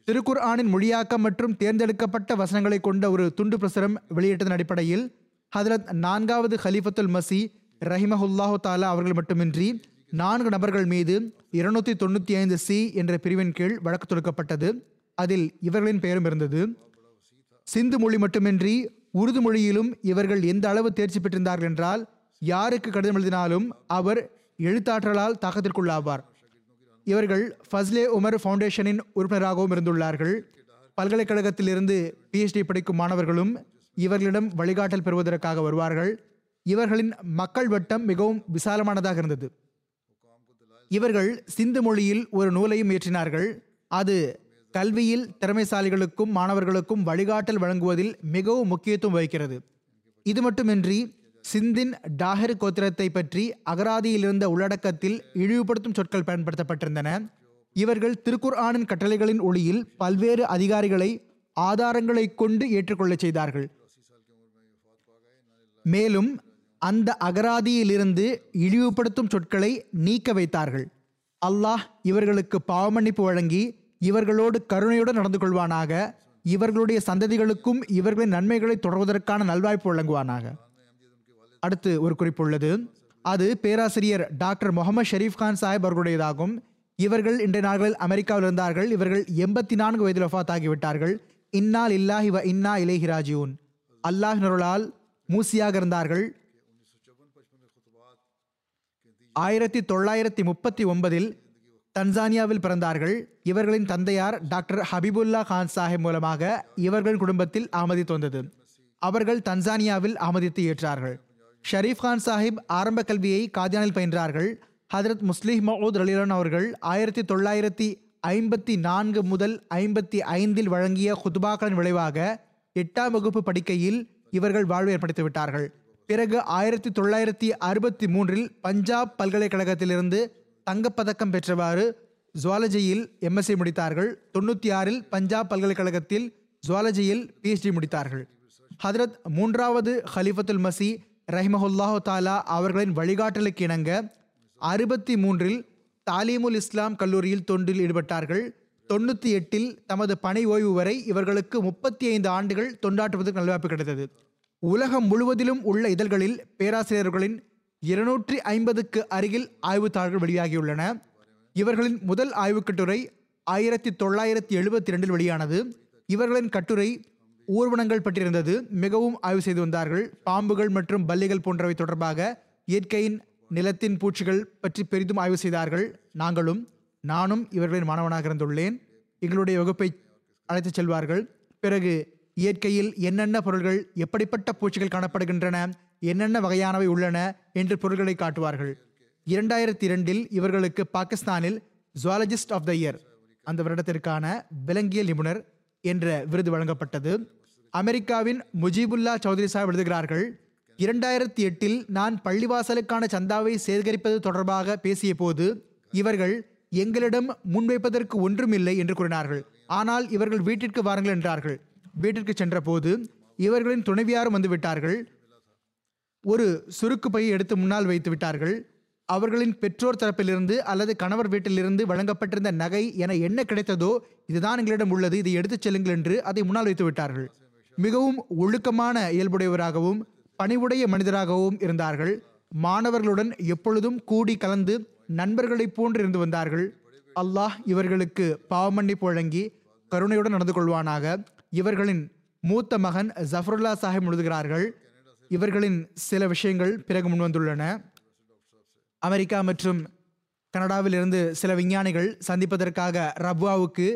திருக்குர்ஆனின் மொழியாக்கம் மற்றும் தேர்ந்தெடுக்கப்பட்ட வசனங்களை கொண்ட ஒரு துண்டு பிரசுரம் வெளியிட்டதன் அடிப்படையில் ஹதரத் 4வது ஹலீஃபத்துல் மசீஹ் ரஹிமஹுல்லாஹு தாலா அவர்கள் மட்டுமின்றி 4 நபர்கள் மீது 295C என்ற பிரிவின் கீழ் வழக்கு தொடுக்கப்பட்டது. அதில் இவர்களின் பெயரும் இருந்தது. சிந்து மொழி மட்டுமின்றி உருது மொழியிலும் இவர்கள் எந்த அளவு தேர்ச்சி பெற்றிருந்தார்கள் என்றால், யாருக்கு கடிதம் எழுதினாலும் அவர் எழுத்தாற்றலால் தாக்கத்திற்குள்ளாவார். இவர்கள் ஃபஸ்லே உமர் ஃபவுண்டேஷனின் உறுப்பினராகவும் இருந்துள்ளார்கள். பல்கலைக்கழகத்திலிருந்து PhD படிக்கும் மாணவர்களும் இவர்களிடம் வழிகாட்டல் பெறுவதற்காக வருவார்கள். இவர்களின் மக்கள் வட்டம் மிகவும் விசாலமானதாக இருந்தது. இவர்கள் சிந்து மொழியில் ஒரு நூலையும் இயற்றினார்கள். அது கல்வியில் திறமைசாலிகளுக்கும் மாணவர்களுக்கும் வழிகாட்டல் வழங்குவதில் மிகவும் முக்கியத்துவம் வகிக்கிறது. இது மட்டுமின்றி சிந்தின் டாஹர் கோத்திரத்தை பற்றி அகராதியில் இருந்த உள்ளடக்கத்தில் இழிவுபடுத்தும் சொற்கள் பயன்படுத்தப்பட்டிருந்தன. இவர்கள் திருக்குர்ஆனின் கட்டளைகளின் ஒளியில் பல்வேறு அதிகாரிகளை ஆதாரங்களை கொண்டு ஏற்றுக்கொள்ள செய்தார்கள். மேலும் அந்த அகராதியிலிருந்து இழிவுபடுத்தும் சொற்களை நீக்க வைத்தார்கள். அல்லாஹ் இவர்களுக்கு பாவமன்னிப்பு வழங்கி இவர்களோடு கருணையுடன் நடந்து கொள்வானாக. இவர்களுடைய சந்ததிகளுக்கும் இவர்களின் நன்மைகளை தொடர்வதற்கான நல்வாய்ப்பு வழங்குவானாக. அடுத்து ஒரு குறிப்பு உள்ளது. அது பேராசிரியர் டாக்டர் முகமது ஷெரீஃப் கான் சாஹிப் அவர்களுடையதாகும். இவர்கள் இன்றைய நாள்களில் அமெரிக்காவில் இருந்தார்கள். இவர்கள் 84 வயதில் வஃபாத் ஆகிவிட்டார்கள். இன்னா லில்லாஹி வ இன்னா இலைஹி ராஜிஊன். அல்லாஹ்வின் அருளால் மூசியாக இருந்தார்கள். 1939 தன்சானியாவில் பிறந்தார்கள். இவர்களின் தந்தையார் டாக்டர் ஹபீபுல்லா கான் சாஹிப் மூலமாக இவர்கள் குடும்பத்தில் ஆமதித்து வந்தது. அவர்கள் தன்சானியாவில் ஆமதித்து ஏற்றார்கள். ஷரீஃப் கான் சாஹிப் ஆரம்ப கல்வியை காதியானில் பயின்றார்கள். ஹதரத் முஸ்லிஹ் மவுத் ரலிலான் அவர்கள் 1954 முதல் 1955 வழங்கிய குதுபாக்களின் விளைவாக 8ஆம் வகுப்பு படிக்கையில் இவர்கள் வாழ்வு ஏற்படுத்தி விட்டார்கள். பிறகு 1963 பஞ்சாப் பல்கலைக்கழகத்திலிருந்து தங்கப்பதக்கம் பெற்றவாறு ஜுவாலஜியில் எம்எஸ்சி முடித்தார்கள். 96 பஞ்சாப் பல்கலைக்கழகத்தில் ஜுவாலஜியில் பிஹெச்டி முடித்தார்கள். ஹதரத் 3வது ஹலிஃபத்துல் மசி ரஹ்மஹுல்லாஹு தாலா அவர்களின் வழிகாட்டலுக்கு இணங்க 63 தாலீமுல் இஸ்லாம் கல்லூரியில் தொண்டில் ஈடுபட்டார்கள். 98 தமது பணி ஓய்வு வரை இவர்களுக்கு 35 ஆண்டுகள் தொண்டாற்றுவதற்கு நல்வாய்ப்பு கிடைத்தது. உலகம் முழுவதிலும் உள்ள இதழ்களில் பேராசிரியர்களின் 250க்கு அருகில் ஆய்வுத்தாள்கள் வெளியாகியுள்ளன. இவர்களின் முதல் ஆய்வுக்கட்டுரை 1972 வெளியானது. இவர்களின் கட்டுரை ஊர்வனங்கள் பற்றியிருந்தது. மிகவும் ஆய்வு செய்து வந்தார்கள். பாம்புகள் மற்றும் பல்லிகள் போன்றவை தொடர்பாக இயற்கையின் நிலத்தின் பூச்சிகள் பற்றி பெரிதும் ஆய்வு செய்தார்கள். நானும் இவர்களின் மாணவனாக இருந்துள்ளேன். எங்களுடைய வகுப்பை அழைத்து செல்வார்கள். பிறகு இயற்கையில் என்னென்ன பொருள்கள், எப்படிப்பட்ட பூச்சிகள் காணப்படுகின்றன, என்னென்ன வகையானவை உள்ளன என்று பொருள்களை காட்டுவார்கள். 2002 இவர்களுக்கு பாகிஸ்தானில் ஜுவாலஜிஸ்ட் ஆஃப் த இயர், அந்த வருடத்திற்கான விலங்கியல் நிபுணர் என்ற விருது வழங்கப்பட்டது. அமெரிக்காவின் முஜீபுல்லா சௌத்ரி சாஹிப் எழுதுகிறார்கள், 2008 நான் பள்ளிவாசலுக்கான சந்தாவை சேகரிப்பது தொடர்பாக பேசிய போது இவர்கள் எங்களிடம் முன்வைப்பதற்கு ஒன்றுமில்லை என்று கூறினார்கள். ஆனால் இவர்கள் வீட்டிற்கு வாருங்கள் என்றார்கள். வீட்டிற்கு சென்ற போது இவர்களின் துணைவியாரும் வந்துவிட்டார்கள். ஒரு சுருக்கு பையை எடுத்து முன்னால் வைத்து விட்டார்கள். அவர்களின் பெற்றோர் தரப்பிலிருந்து அல்லது கணவர் வீட்டிலிருந்து வழங்கப்பட்டிருந்த நகை என என்ன கிடைத்ததோ இதுதான் எங்களிடம் உள்ளது, இதை எடுத்துச் செல்லுங்கள் என்று அதை முன்னால் வைத்து விட்டார்கள். மிகவும் ஒழுக்கமான இயல்புடையவராகவும் பணிவுடைய மனிதராகவும் இருந்தார்கள். மாணவர்களுடன் எப்பொழுதும் கூடி கலந்து நண்பர்களைப் போன்று இருந்து வந்தார்கள். அல்லாஹ் இவர்களுக்கு பாவமன்னிப்பு வழங்கி கருணையுடன் நடந்து கொள்வானாக. இவர்களின் மூத்த மகன் ஜஃபருல்லா சாஹிப் எழுதுகிறார்கள். இவர்களின் சில விஷயங்கள் பிறகு முன்வந்துள்ளன. அமெரிக்கா மற்றும் கனடாவிலிருந்து சில விஞ்ஞானிகள் சந்திப்பதற்காக ரபுவாவுக்கு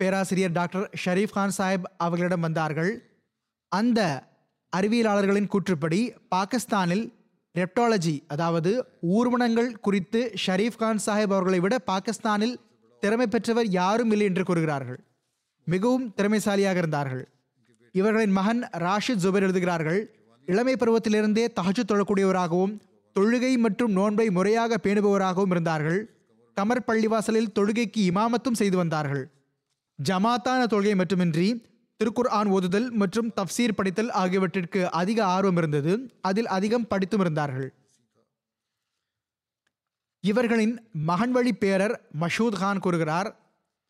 பேராசிரியர் டாக்டர் ஷரீஃப் கான் சாஹிப் அவர்களிடம் வந்தார்கள். அந்த அறிவியலாளர்களின் கூற்றுப்படி பாகிஸ்தானில் ரெப்டாலஜி, அதாவது ஊர்வனங்கள் குறித்து ஷரீஃப் கான் சாஹிப் அவர்களை விட பாகிஸ்தானில் திறமை பெற்றவர் யாரும் இல்லை என்று கூறுகிறார்கள். மிகவும் திறமைசாலியாக இருந்தார்கள். இவர்களின் மகன் ராஷித் ஜுபேர் எழுதுகிறார்கள், இளமை பருவத்திலிருந்தே தஹஜ்ஜுத் தொழக்கூடியவராகவும் தொழுகை மற்றும் நோன்பை முறையாக பேணுபவராகவும் இருந்தார்கள். கமர் பள்ளிவாசலில் தொழுகைக்கு இமாமத்தும் செய்து வந்தார்கள். ஜமாத்தான தொழுகை மட்டுமின்றி திருக்குர்ஆன் ஓதுதல் மற்றும் தஃப்சீர் படித்தல் ஆகியவற்றிற்கு அதிக ஆர்வம் இருந்தது. அதில் அதிகம் படித்தும் இருந்தார்கள். இவர்களின் மகன் வழி பேரர் மஷூத் கான் கூறுகிறார்,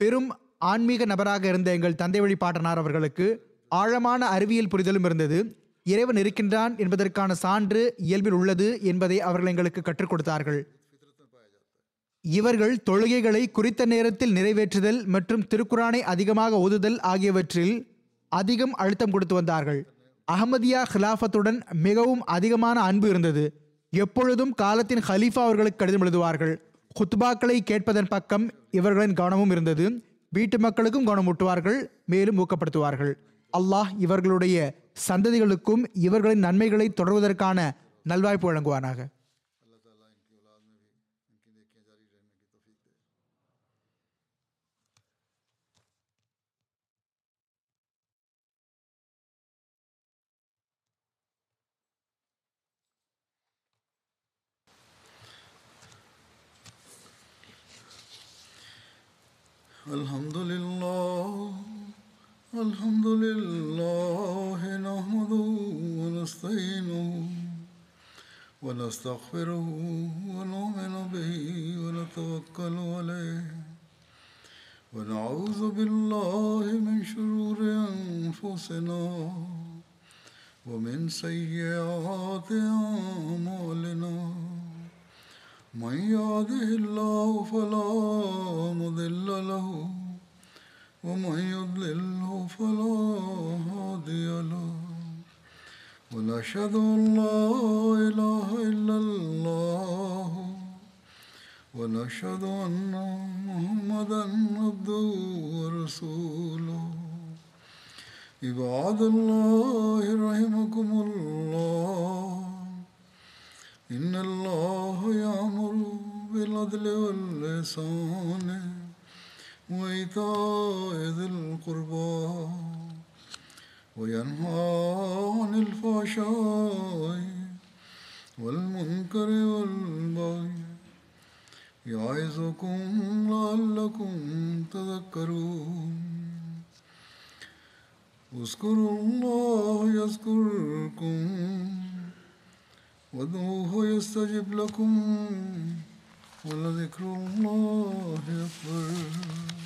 பெரும் ஆன்மீக நபராக இருந்த எங்கள் தந்தை வழி பாட்டனார் அவர்களுக்கு ஆழமான அறிவியல் புரிதலும் இருந்தது. இறைவன் இருக்கின்றான் என்பதற்கான சான்று இயல்பில் உள்ளது என்பதை அவர்கள் எங்களுக்கு கற்றுக் கொடுத்தார்கள். இவர்கள் தொழுகைகளை குறித்த நேரத்தில் நிறைவேற்றுதல் மற்றும் திருக்குரானை அதிகமாக ஓதுதல் ஆகியவற்றில் அதிகம் அழுத்தம் கொடுத்து வந்தார்கள். அகமதியா ஹிலாஃபத்துடன் மிகவும் அதிகமான அன்பு இருந்தது. எப்பொழுதும் காலத்தின் ஹலீஃபா அவர்களுக்கு கடிதம் எழுதுவார்கள். குத்பாக்களை கேட்பதன் பக்கம் இவர்களின் கவனமும் இருந்தது. வீட்டு மக்களுக்கும் கவனமூட்டுவார்கள், மேலும் ஊக்கப்படுத்துவார்கள். அல்லாஹ் இவர்களுடைய சந்ததிகளுக்கும் இவர்களின் நன்மைகளை தொடர்வதற்கான நல்வாய்ப்பு வழங்குவானாக. الحمد لله نحمده ونستعينه ونستغفره ونؤمن به ونتوكل عليه ونعوذ بالله من شرور أنفسنا ومن سيئات أعمالنا من يهده الله فلا مضل له ومن يضلله فلا هادي له ونشهد أن لا إله إلا الله ونشهد أن محمدا عبده ورسوله عباد الله رحمكم الله إن الله يأمر بالعدل والإحسان وإيتاء ذي القربى وينهى عن الفحشاء والمنكر والبغي يعظكم لعلكم تذكرون اذكروا الله يذكركم وادعوه يستجب لكم ولذكر الله أكبر.